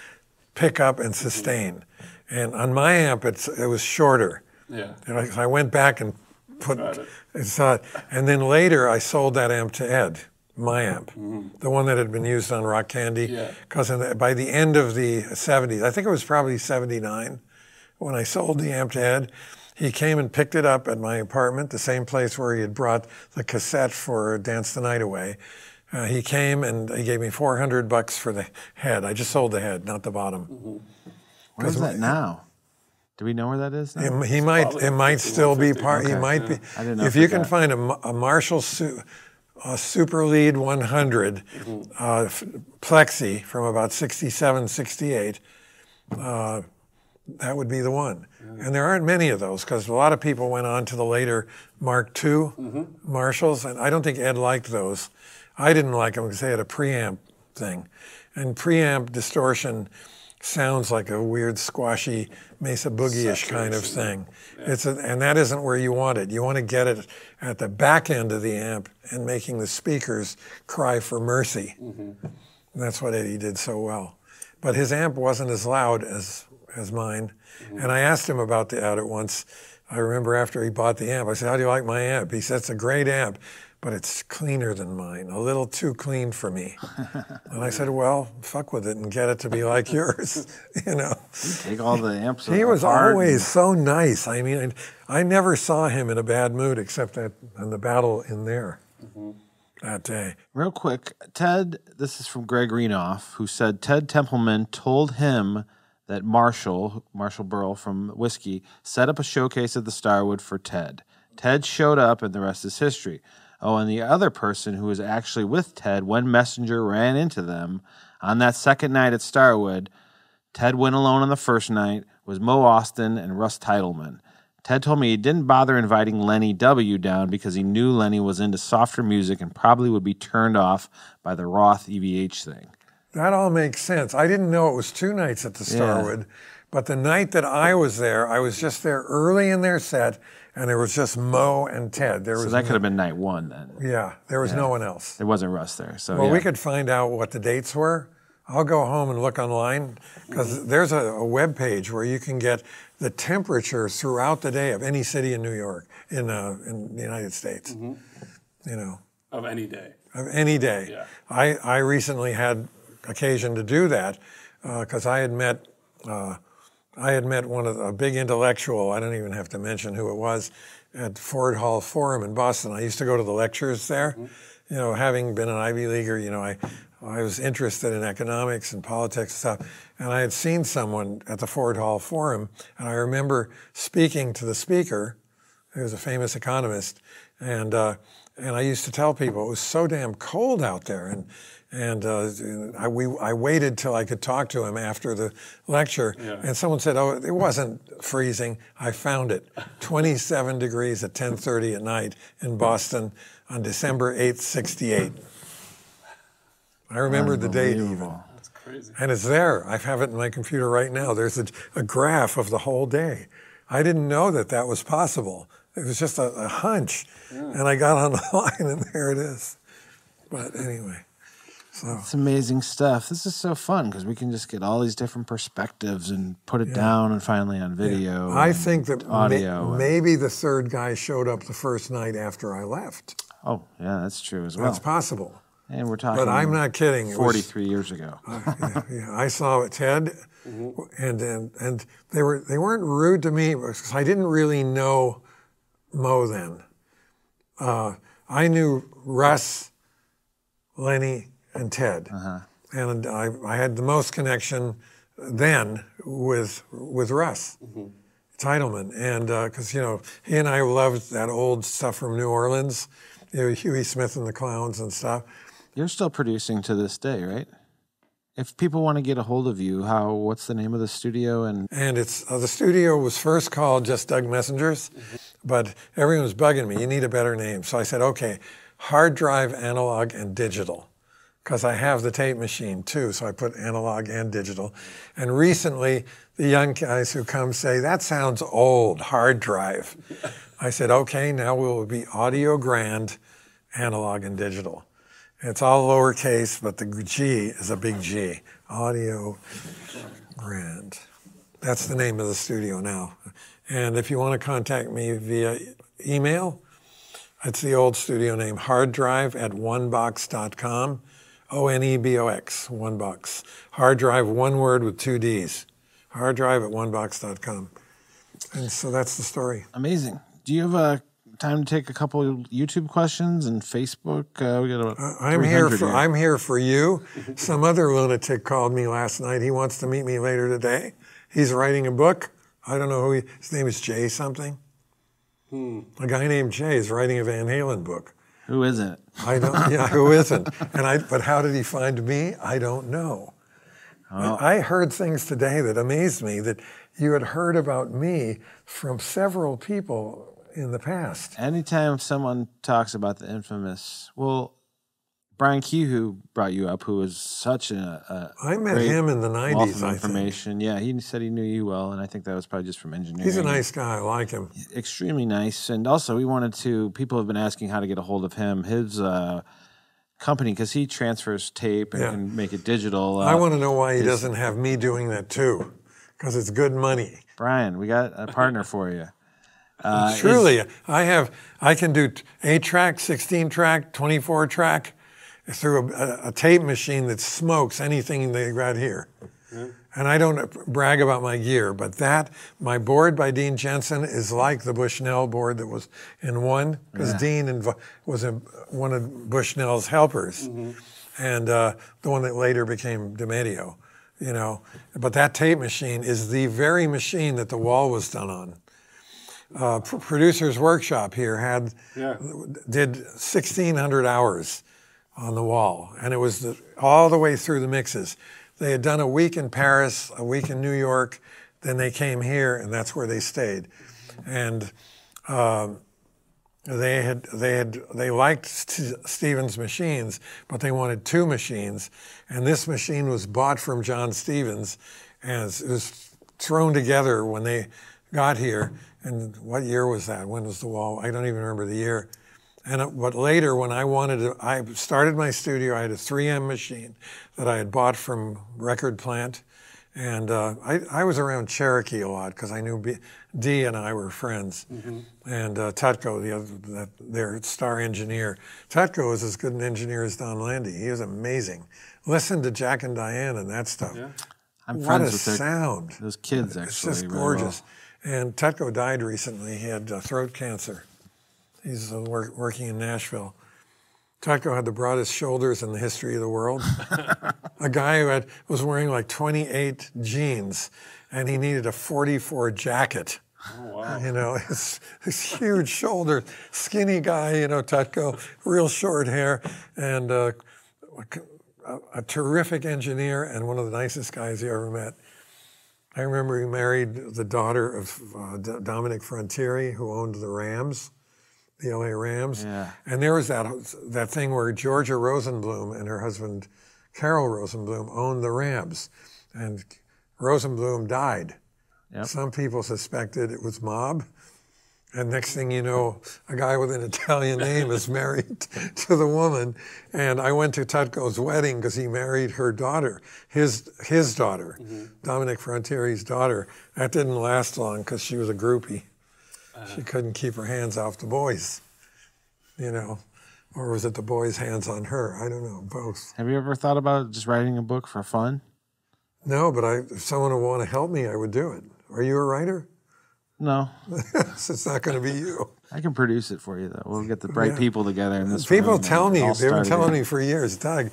pick up and sustain. And on my amp, it was shorter. And I went back and put it. And then later I sold that amp to Ed, my amp, the one that had been used on Rock Candy. Because by the end of the 70s, I think it was probably 79, when I sold the amp to Ed, he came and picked it up at my apartment, the same place where he had brought the cassette for Dance the Night Away. He came and he gave me $400 for the head. I just sold the head, not the bottom. Where is that now? Do we know where that is now? It might still be part. Okay. He might be. I didn't know if you can find a Marshall Super Lead 100 Plexi from about 67, 68, that would be the one. And there aren't many of those because a lot of people went on to the later Mark II Marshalls, and I don't think Ed liked those. I didn't like them because they had a preamp thing. And preamp distortion sounds like a weird, squashy, Mesa Boogie-ish kind of thing. And that isn't where you want it. You want to get it at the back end of the amp and making the speakers cry for mercy. And that's what Eddie did so well. But his amp wasn't as loud as mine. And I asked him about it once. I remember after he bought the amp, I said, how do you like my amp? He said, it's a great amp, but it's cleaner than mine, a little too clean for me. And I said, well, fuck with it and get it to be like yours, you know. You take all the amps apart. He was always so nice. I mean, I never saw him in a bad mood except on the battle in there that day. Real quick, Ted, this is from Greg Renoff, who said Ted Templeman told him that Marshall Berle from Whiskey, set up a showcase at the Starwood for Ted. Ted showed up and the rest is history. Oh, and the other person who was actually with Ted when Messenger ran into them on that second night at Starwood, Ted went alone on the first night, was Mo Austin and Russ Titleman. Ted told me he didn't bother inviting Lenny W. down because he knew Lenny was into softer music and probably would be turned off by the Roth EVH thing. That all makes sense. I didn't know it was two nights at the Starwood, but the night that I was there, I was just there early in their set, and there was just Mo and Ted. There was that could have been night one then. Yeah, there was no one else. There wasn't Russ there. So well, we could find out what the dates were. I'll go home and look online, because there's a web page where you can get the temperature throughout the day of any city in New York, in the United States. Mm-hmm. You know, of any day. Of any day. Yeah. I recently had occasion to do that because I had met one of a big intellectual. I don't even have to mention who it was at Ford Hall Forum in Boston. I used to go to the lectures there. Mm-hmm. You know, having been an Ivy Leaguer, you know, I was interested in economics and politics and stuff, and I had seen someone at the Ford Hall Forum, and I remember speaking to the speaker, who was a famous economist, and I used to tell people it was so damn cold out there, and I waited till I could talk to him after the lecture, and someone said, "Oh, it wasn't freezing. I found it, 27 degrees at 10:30 at night in Boston on December 8th, '68." I remembered the date even. That's crazy. And it's there. I have it in my computer right now. There's a graph of the whole day. I didn't know that that was possible. It was just a hunch. Yeah. And I got on the line and there it is. But anyway. So. It's amazing stuff. This is so fun because we can just get all these different perspectives and put it down and finally on video. Yeah. I think that audio maybe the third guy showed up the first night after I left. Oh, yeah, that's true as well. That's possible. And we're talking. But I'm not kidding. It 43 years ago. I saw Ted, and they weren't rude to me because I didn't really know Mo then. I knew Russ, Lenny, and Ted, and I had the most connection then with Russ Titelman, and because you know he and I loved that old stuff from New Orleans, you know, Huey Smith and the Clowns and stuff. You're still producing to this day, right? If people want to get a hold of you, what's the name of the studio? And it's the studio was first called just Doug Messenger's, but everyone was bugging me. You need a better name, so I said, okay, Hard Drive Analog and Digital, because I have the tape machine too. So I put analog and digital. And recently, the young guys who come say that sounds old, hard drive. I said, okay, now we will be Audio Grand, Analog and Digital. It's all lowercase, but the G is a big G. Audio Grand. That's the name of the studio now. And if you want to contact me via email, it's the old studio name, harddrive@onebox.com, ONEBOX, OneBox. Hard drive, one word with two Ds. harddrive@onebox.com. And so that's the story. Amazing. Do you have time to take a couple YouTube questions and Facebook? We got about 300 here. I'm here for you. Some other lunatic called me last night. He wants to meet me later today. He's writing a book. I don't know who his name is, Jay something. A guy named Jay is writing a Van Halen book. Who isn't? I don't. Yeah, who isn't? But how did he find me? I don't know. Oh. I heard things today that amazed me that you had heard about me from several people in the past. Anytime someone talks about the infamous, well, Brian Kehoe, who brought you up, who was such I met him in the 90s, I think. Yeah, he said he knew you well, and I think that was probably just from engineering. He's a nice guy. I like him. Extremely nice. And also, people have been asking how to get a hold of him. His company, because he transfers tape and can make it digital. I want to know why he doesn't have me doing that, too, because it's good money. Brian, we got a partner for you. Surely. I can do 8-track, 16-track, 24-track. Through a tape machine that smokes anything they got here. Yeah. And I don't brag about my gear, but my board by Dean Jensen is like the Bushnell board that was in one, because Dean was one of Bushnell's helpers, and the one that later became DiMedio, you know. But that tape machine is the very machine that the wall was done on. Producer's Workshop here did 1,600 hours on the wall, and it was all the way through the mixes. They had done a week in Paris, a week in New York, then they came here, and that's where they stayed. And They liked Stevens' machines, but they wanted two machines, and this machine was bought from John Stevens, and it was thrown together when they got here. And what year was that? When was the wall? I don't even remember the year. And but later, when I wanted to, I started my studio. I had a 3M machine that I had bought from Record Plant, and I was around Cherokee a lot because I knew Dee and I were friends. Mm-hmm. And Tutko, their star engineer. Tutko was as good an engineer as Don Landy. He was amazing. Listen to Jack and Diane and that stuff. Yeah. I'm what friends a with their, sound! Those kids actually, it's just gorgeous. Really well. And Tutko died recently. He had throat cancer. He's working in Nashville. Tutko had the broadest shoulders in the history of the world. A guy who was wearing like 28 jeans, and he needed a 44 jacket. Oh, wow. You know, his huge shoulder, skinny guy, you know, Tutko, real short hair, and a terrific engineer and one of the nicest guys you ever met. I remember he married the daughter of Dominic Frontieri, who owned the Rams. The LA Rams, yeah. And there was that thing where Georgia Rosenblum and her husband Carol Rosenblum owned the Rams, and Rosenblum died. Yep. Some people suspected it was mob, and next thing you know, a guy with an Italian name is married to the woman. And I went to Tutko's wedding because he married her daughter, his daughter, mm-hmm. Dominic Frontieri's daughter. That didn't last long because she was a groupie. She couldn't keep her hands off the boys, you know, or was it the boys' hands on her? I don't know, both. Have you ever thought about just writing a book for fun? No, but if someone would want to help me, I would do it. Are you a writer? No. So it's not going to be you. I can produce it for you, though. We'll get the bright people together in this room. People tell me, they've been telling me for years, Doug,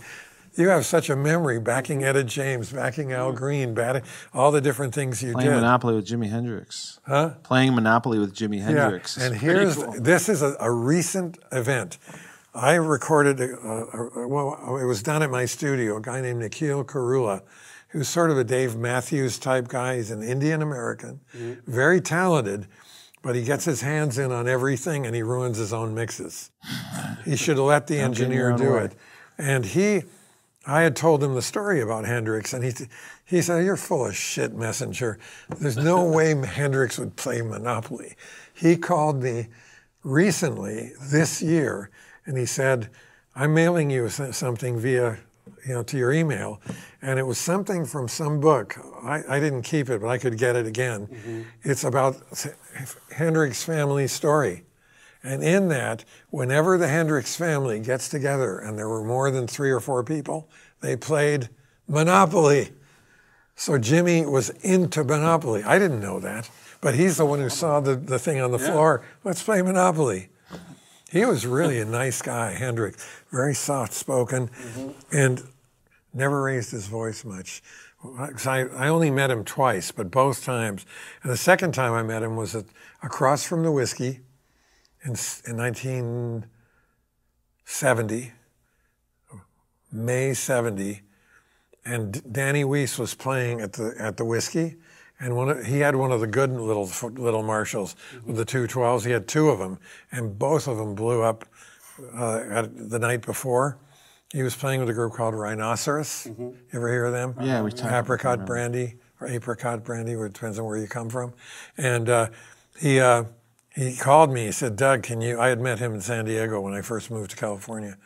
you have such a memory backing Etta James, backing Al Green, batting all the different things you did. Playing Monopoly with Jimi Hendrix. Huh? Playing Monopoly with Jimi Hendrix. Yeah. And here's cool. This is a recent event. I recorded, well, it was done at my studio, a guy named Nikhil Karula, who's sort of a Dave Matthews type guy. He's an Indian American, mm-hmm. very talented, but he gets his hands in on everything and he ruins his own mixes. He should have let the engineer do it. And I had told him the story about Hendrix, and he said, "You're full of shit, Messenger. There's no way Hendrix would play Monopoly." He called me recently this year, and he said, "I'm mailing you something via, you know, to your email," and it was something from some book. I didn't keep it, but I could get it again. Mm-hmm. It's about Hendrix family story. And in that, whenever the Hendrix family gets together, and there were more than 3 or 4 people, they played Monopoly. So Jimmy was into Monopoly. I didn't know that, but he's the one who saw the thing on the floor. Let's play Monopoly. He was really a nice guy, Hendrix, very soft-spoken, mm-hmm. and never raised his voice much. I only met him twice, but both times. And the second time I met him was across from the Whiskey, in 1970, May 70, and Danny Weiss was playing at the Whiskey, and he had one of the good little Marshalls with the 212s. He had 2 of them, and both of them blew up the night before. He was playing with a group called Rhinoceros. Mm-hmm. You ever hear of them? Yeah, we talked. Apricot Brandy, it depends on where you come from, and he called me, he said, "Doug, can you," I had met him in San Diego when I first moved to California.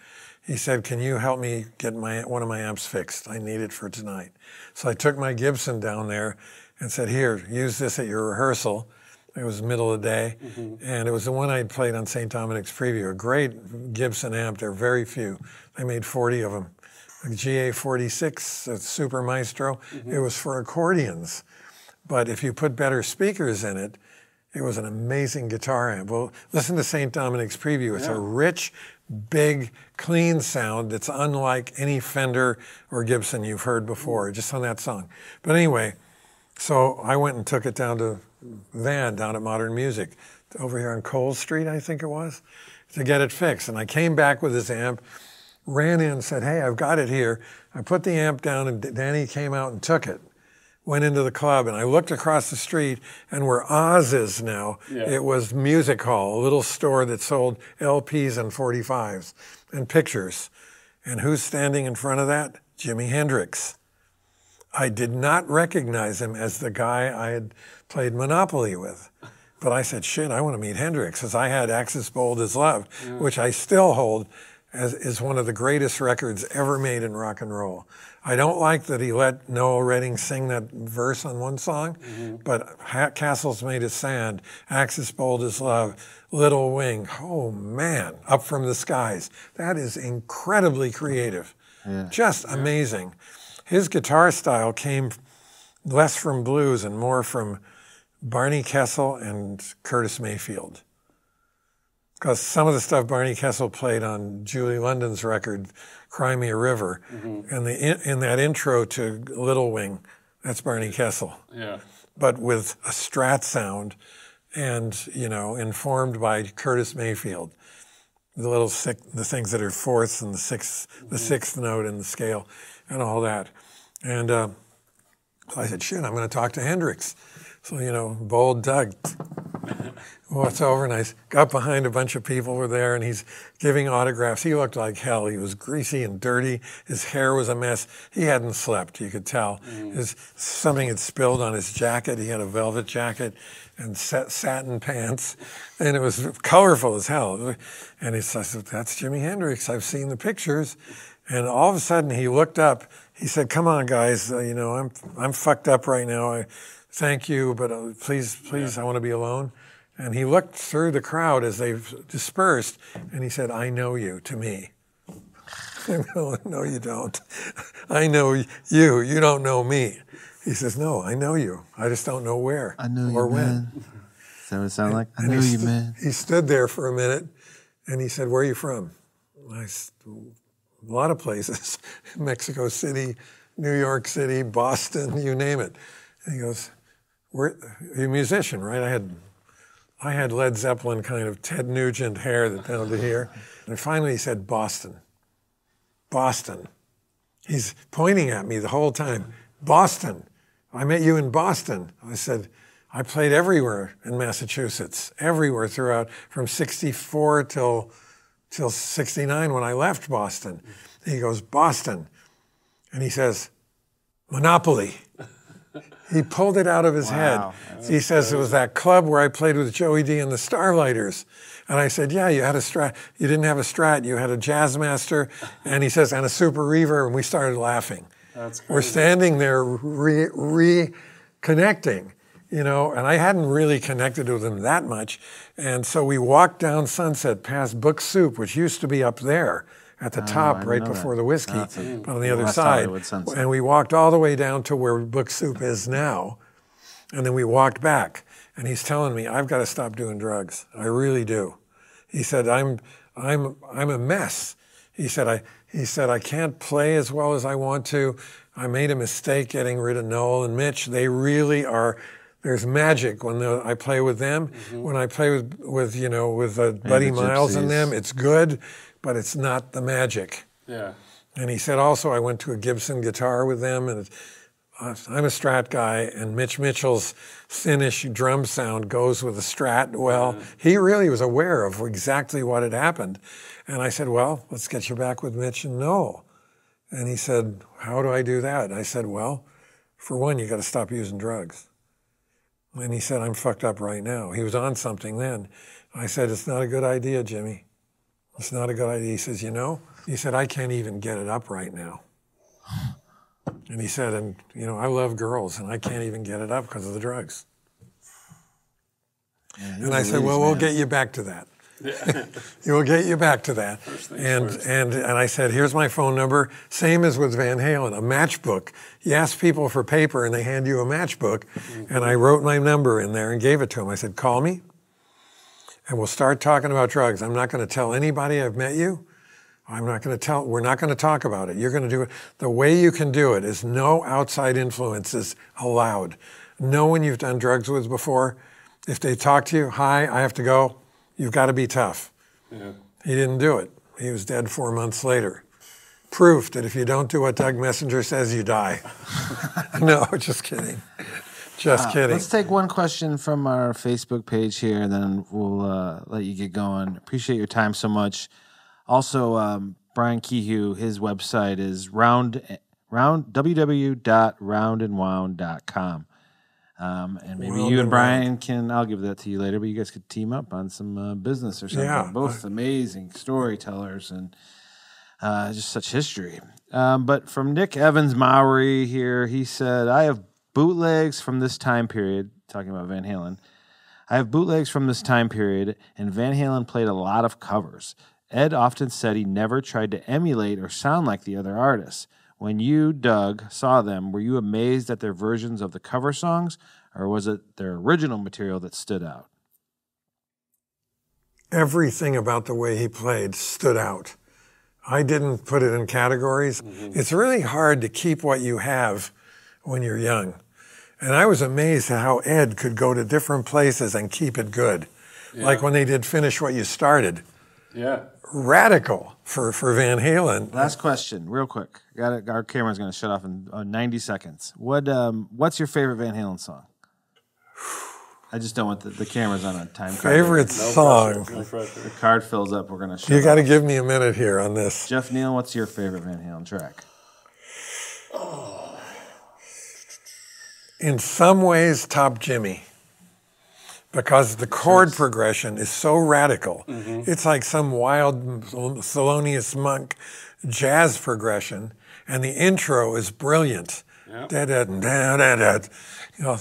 He said, "Can you help me get one of my amps fixed? I need it for tonight." So I took my Gibson down there and said, "Here, use this at your rehearsal." It was middle of the day, mm-hmm. and it was the one I'd played on St. Dominic's Preview, a great Gibson amp. There are very few. They made 40 of them. A GA46, a Super Maestro. Mm-hmm. It was for accordions. But if you put better speakers in it, it was an amazing guitar amp. Well, listen to St. Dominic's Preview. It's a rich, big, clean sound that's unlike any Fender or Gibson you've heard before, just on that song. But anyway, so I went and took it down to Van, down at Modern Music, over here on Cole Street, I think it was, to get it fixed. And I came back with this amp, ran in and said, "Hey, I've got it here." I put the amp down and Danny came out and took it. went into the club, and I looked across the street, and where Oz is now, it was Music Hall, a little store that sold LPs and 45s and pictures. And who's standing in front of that? Jimi Hendrix. I did not recognize him as the guy I had played Monopoly with. But I said, shit, I want to meet Hendrix, because I had Axis Bold as Love, which I still hold as is one of the greatest records ever made in rock and roll. I don't like that he let Noel Redding sing that verse on one song, but Castles Made of Sand, Axis Bold as Love, Little Wing, oh man, Up From the Skies. That is incredibly creative, just amazing. His guitar style came less from blues and more from Barney Kessel and Curtis Mayfield. Because some of the stuff Barney Kessel played on Julie London's record, Cry Me a River, and in that intro to Little Wing, that's Barney Kessel. But with a strat sound and, you know, informed by Curtis Mayfield. The little the things that are fourths and the sixth, the sixth note in the scale and all that. And so I said, shit, I'm going to talk to Hendrix. So, you know, Bold Doug walks over, and I got behind a bunch of people were there, and he's giving autographs. He looked like hell. He was greasy and dirty. His hair was a mess. He hadn't slept, you could tell. Something had spilled on his jacket. He had a velvet jacket and satin pants, and it was colorful as hell. And I said, that's Jimi Hendrix. I've seen the pictures. And all of a sudden, he looked up. He said, come on, guys. You know, I'm fucked up right now. Thank you, but please, I want to be alone. And he looked through the crowd as they dispersed, and he said, I know you, to me. I go, no, you don't. I know you. You don't know me. He says, no, I know you. I just don't know where or when. Does that what it sound like? I know you, man. He stood there for a minute, and he said, where are you from? A lot of places. Mexico City, New York City, Boston, you name it. And he goes, you're a musician, right? I had Led Zeppelin kind of Ted Nugent hair that down to here. And finally he said, Boston. Boston. He's pointing at me the whole time. Boston. I met you in Boston. I said, I played everywhere in Massachusetts, everywhere throughout, from 64 till 69 when I left Boston. And he goes, Boston. And he says, Monopoly. He pulled it out of his head. He says, it was that club where I played with Joey D and the Starlighters. And I said, yeah, you had a Strat. You didn't have a Strat. You had a Jazzmaster. And he says, and a Super Reverb. And we started laughing. That's crazy. We're standing there reconnecting, you know. And I hadn't really connected with him that much. And so we walked down Sunset past Book Soup, which used to be up there at the top, right before the Whiskey, but on the other side. And we walked all the way down to where Book Soup is now, and then we walked back. And he's telling me, I've got to stop doing drugs. I really do. He said, I'm a mess. He said, I can't play as well as I want to. I made a mistake getting rid of Noel and Mitch. They really are. There's magic when I play with them. When I play with Buddy Miles and them, it's good, but it's not the magic. Yeah. And he said also, I went to a Gibson guitar with them, and I'm a Strat guy, and Mitch Mitchell's thinnish drum sound goes with the Strat well. Yeah. He really was aware of exactly what had happened. And I said, well, let's get you back with Mitch and Noel. And he said, how do I do that? And I said, well, for one, you got to stop using drugs. And he said, I'm fucked up right now. He was on something then. I said, it's not a good idea, Jimmy. It's not a good idea. He says, you know, he said, I can't even get it up right now. And he said, and you know, I love girls, and I can't even get it up because of the drugs. Yeah, and I said, well, we'll get you back to that. Yeah. We'll get you back to that. And I said, here's my phone number. Same as with Van Halen, a matchbook. You ask people for paper, and they hand you a matchbook. And I wrote my number in there and gave it to him. I said, call me, and we'll start talking about drugs. I'm not going to tell anybody I've met you. We're not going to talk about it. You're going to do it. The way you can do it is no outside influences allowed. No one you've done drugs with before. If they talk to you, hi, I have to go. You've got to be tough. Yeah. He didn't do it. He was dead 4 months later. proof that if you don't do what Doug Messenger says, you die. No, just kidding. Just kidding. Let's take one question from our Facebook page here, and then we'll let you get going. Appreciate your time so much. Also, Brian Kehoe, his website is www.roundandwound.com. And maybe you and Brian can, I'll give that to you later, but you guys could team up on some business or something. Yeah. Both amazing storytellers and just such history. But from Nick Evans Mowry here, he said, I have bootlegs from this time period, talking about Van Halen. I have bootlegs from this time period, and Van Halen played a lot of covers. Ed often said he never tried to emulate or sound like the other artists. When you, Doug, saw them, were you amazed at their versions of the cover songs, or was it their original material that stood out? Everything about the way he played stood out. I didn't put it in categories. Mm-hmm. It's really hard to keep what you have when you're young. And I was amazed at how Ed could go to different places and keep it good. Yeah. Like when they did Finish What You Started. Yeah. Radical for Van Halen. Last question, real quick. Got it. Our camera's going to shut off in 90 seconds. What's your favorite Van Halen song? I just don't want the cameras on a time card. Favorite song. No pressure. The card fills up. We're going to shut off. You got to give me a minute here on this. Jeff Neal, what's your favorite Van Halen track? Oh. In some ways, Top Jimmy. Because the chord progression is so radical. Mm-hmm. It's like some wild Thelonious Monk jazz progression, and the intro is brilliant. Yep. Da, da, da, da, da. You know,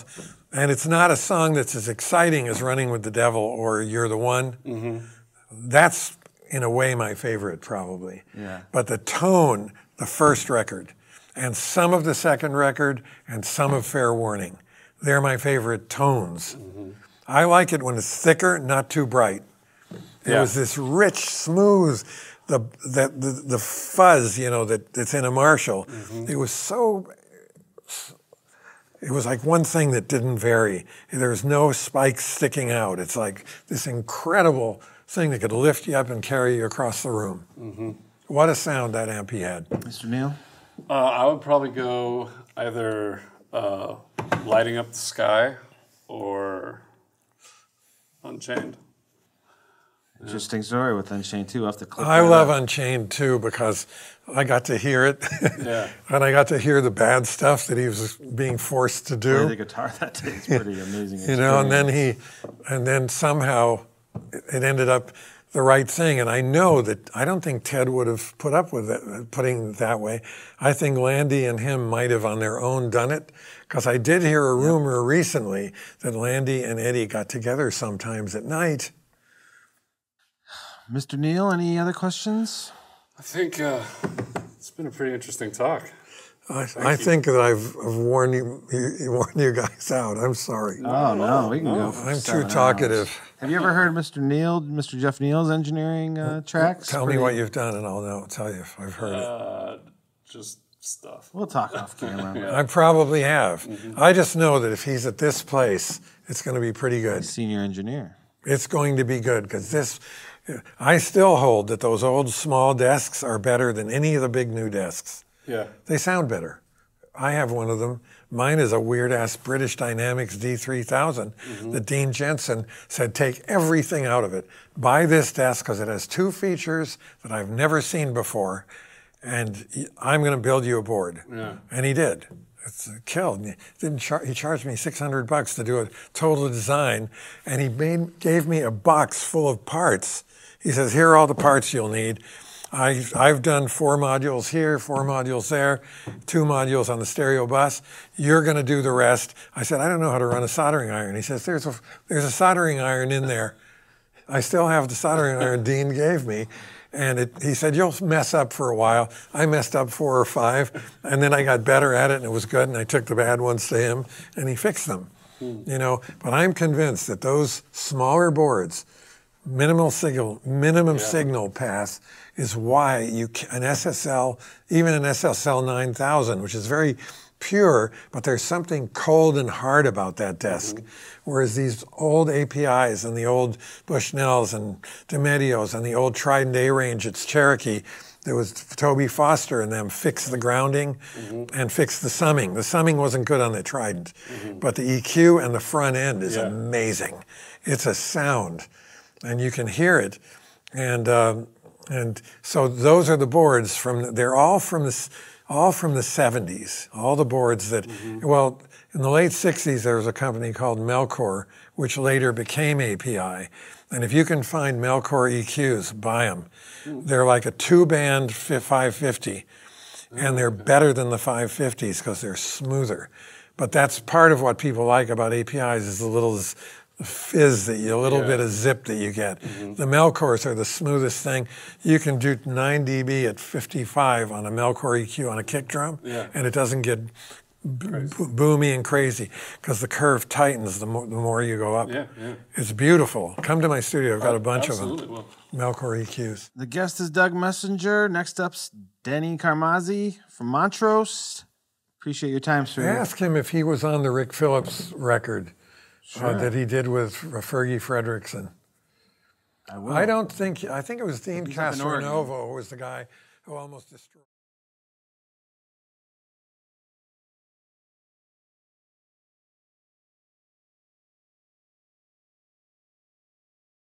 and it's not a song that's as exciting as Running With The Devil or You're the One. Mm-hmm. That's, in a way, my favorite, probably. Yeah. But the tone, the first record, and some of the second record, and some of Fair Warning, they're my favorite tones. Mm-hmm. I like it when it's thicker, not too bright. It was this rich, smooth, the fuzz, you know, that's in a Marshall. Mm-hmm. It was like one thing that didn't vary. There was no spikes sticking out. It's like this incredible thing that could lift you up and carry you across the room. Mm-hmm. What a sound that amp he had. Mr. Neal? I would probably go either Lighting Up the Sky or Unchained. Interesting story with Unchained 2. Off the clip. I love Unchained 2 because I got to hear it. Yeah. And I got to hear the bad stuff that he was being forced to do. Play the guitar that day. It's pretty amazing. You know, and then somehow it ended up the right thing. And I know that I don't think Ted would have put up with it, putting it that way. I think Landy and him might have on their own done it, because I did hear a rumor recently that Landy and Eddie got together sometimes at night. Mr. Neal, any other questions? I think it's been a pretty interesting talk. I think that I've worn you guys out. I'm sorry. Oh, no. We can go for 7 hours. I'm too talkative. Have you ever heard Mr. Jeff Neal's engineering tracks? Tell me what you've done, and I'll tell you if I've heard it. Just stuff. We'll talk off camera. Yeah. I probably have. Mm-hmm. I just know that if he's at this place, it's going to be pretty good. Senior engineer. It's going to be good, because I still hold that those old small desks are better than any of the big new desks. Yeah. They sound better. I have one of them. Mine is a weird-ass British Dynamics D3000 that Dean Jensen said, take everything out of it. Buy this desk because it has two features that I've never seen before, and I'm going to build you a board. Yeah. And he did. It's killed me. He charged me $600 to do a total design, and he gave me a box full of parts. He says, here are all the parts you'll need. I've done 4 modules here, 4 modules there, 2 modules on the stereo bus. You're going to do the rest. I said, I don't know how to run a soldering iron. He says, there's a soldering iron in there. I still have the soldering iron Dean gave me. And he said, you'll mess up for a while. I messed up 4 or 5, and then I got better at it, and it was good, and I took the bad ones to him, and he fixed them. You know, but I'm convinced that those smaller boards, minimum signal pass, is why an SSL, even an SSL 9000, which is very pure, but there's something cold and hard about that desk. Mm-hmm. Whereas these old APIs and the old Bushnells and DiMedios and the old Trident A-Range, it's Cherokee, there was Toby Foster and them fixed the grounding mm-hmm. and fixed the summing. The summing wasn't good on the Trident, mm-hmm. but the EQ and the front end is amazing. It's a sound, and you can hear it. And so those are the boards from, they're all from the 70s, all the boards that, mm-hmm. well, in the late 60s, there was a company called Melcor, which later became API. And if you can find Melcor EQs, buy them. Mm. They're like a two-band 550, and they're better than the 550s because they're smoother. But that's part of what people like about APIs is the little fizz that you, a little bit of zip that you get. Mm-hmm. The Melcors are the smoothest thing. You can do 9 dB at 55 on a Melcor EQ on a kick drum, and it doesn't get boomy and crazy because the curve tightens the more you go up. Yeah, yeah. It's beautiful. Come to my studio. I've got a bunch of them. Melcor EQs. The guest is Doug Messenger. Next up's Denny Carmazzi from Montrose. Appreciate your time, sir. Ask him if he was on the Rick Phillips record that he did with Fergie Fredrickson. I don't think. I think it was Dean Castronovo who was the guy who almost destroyed.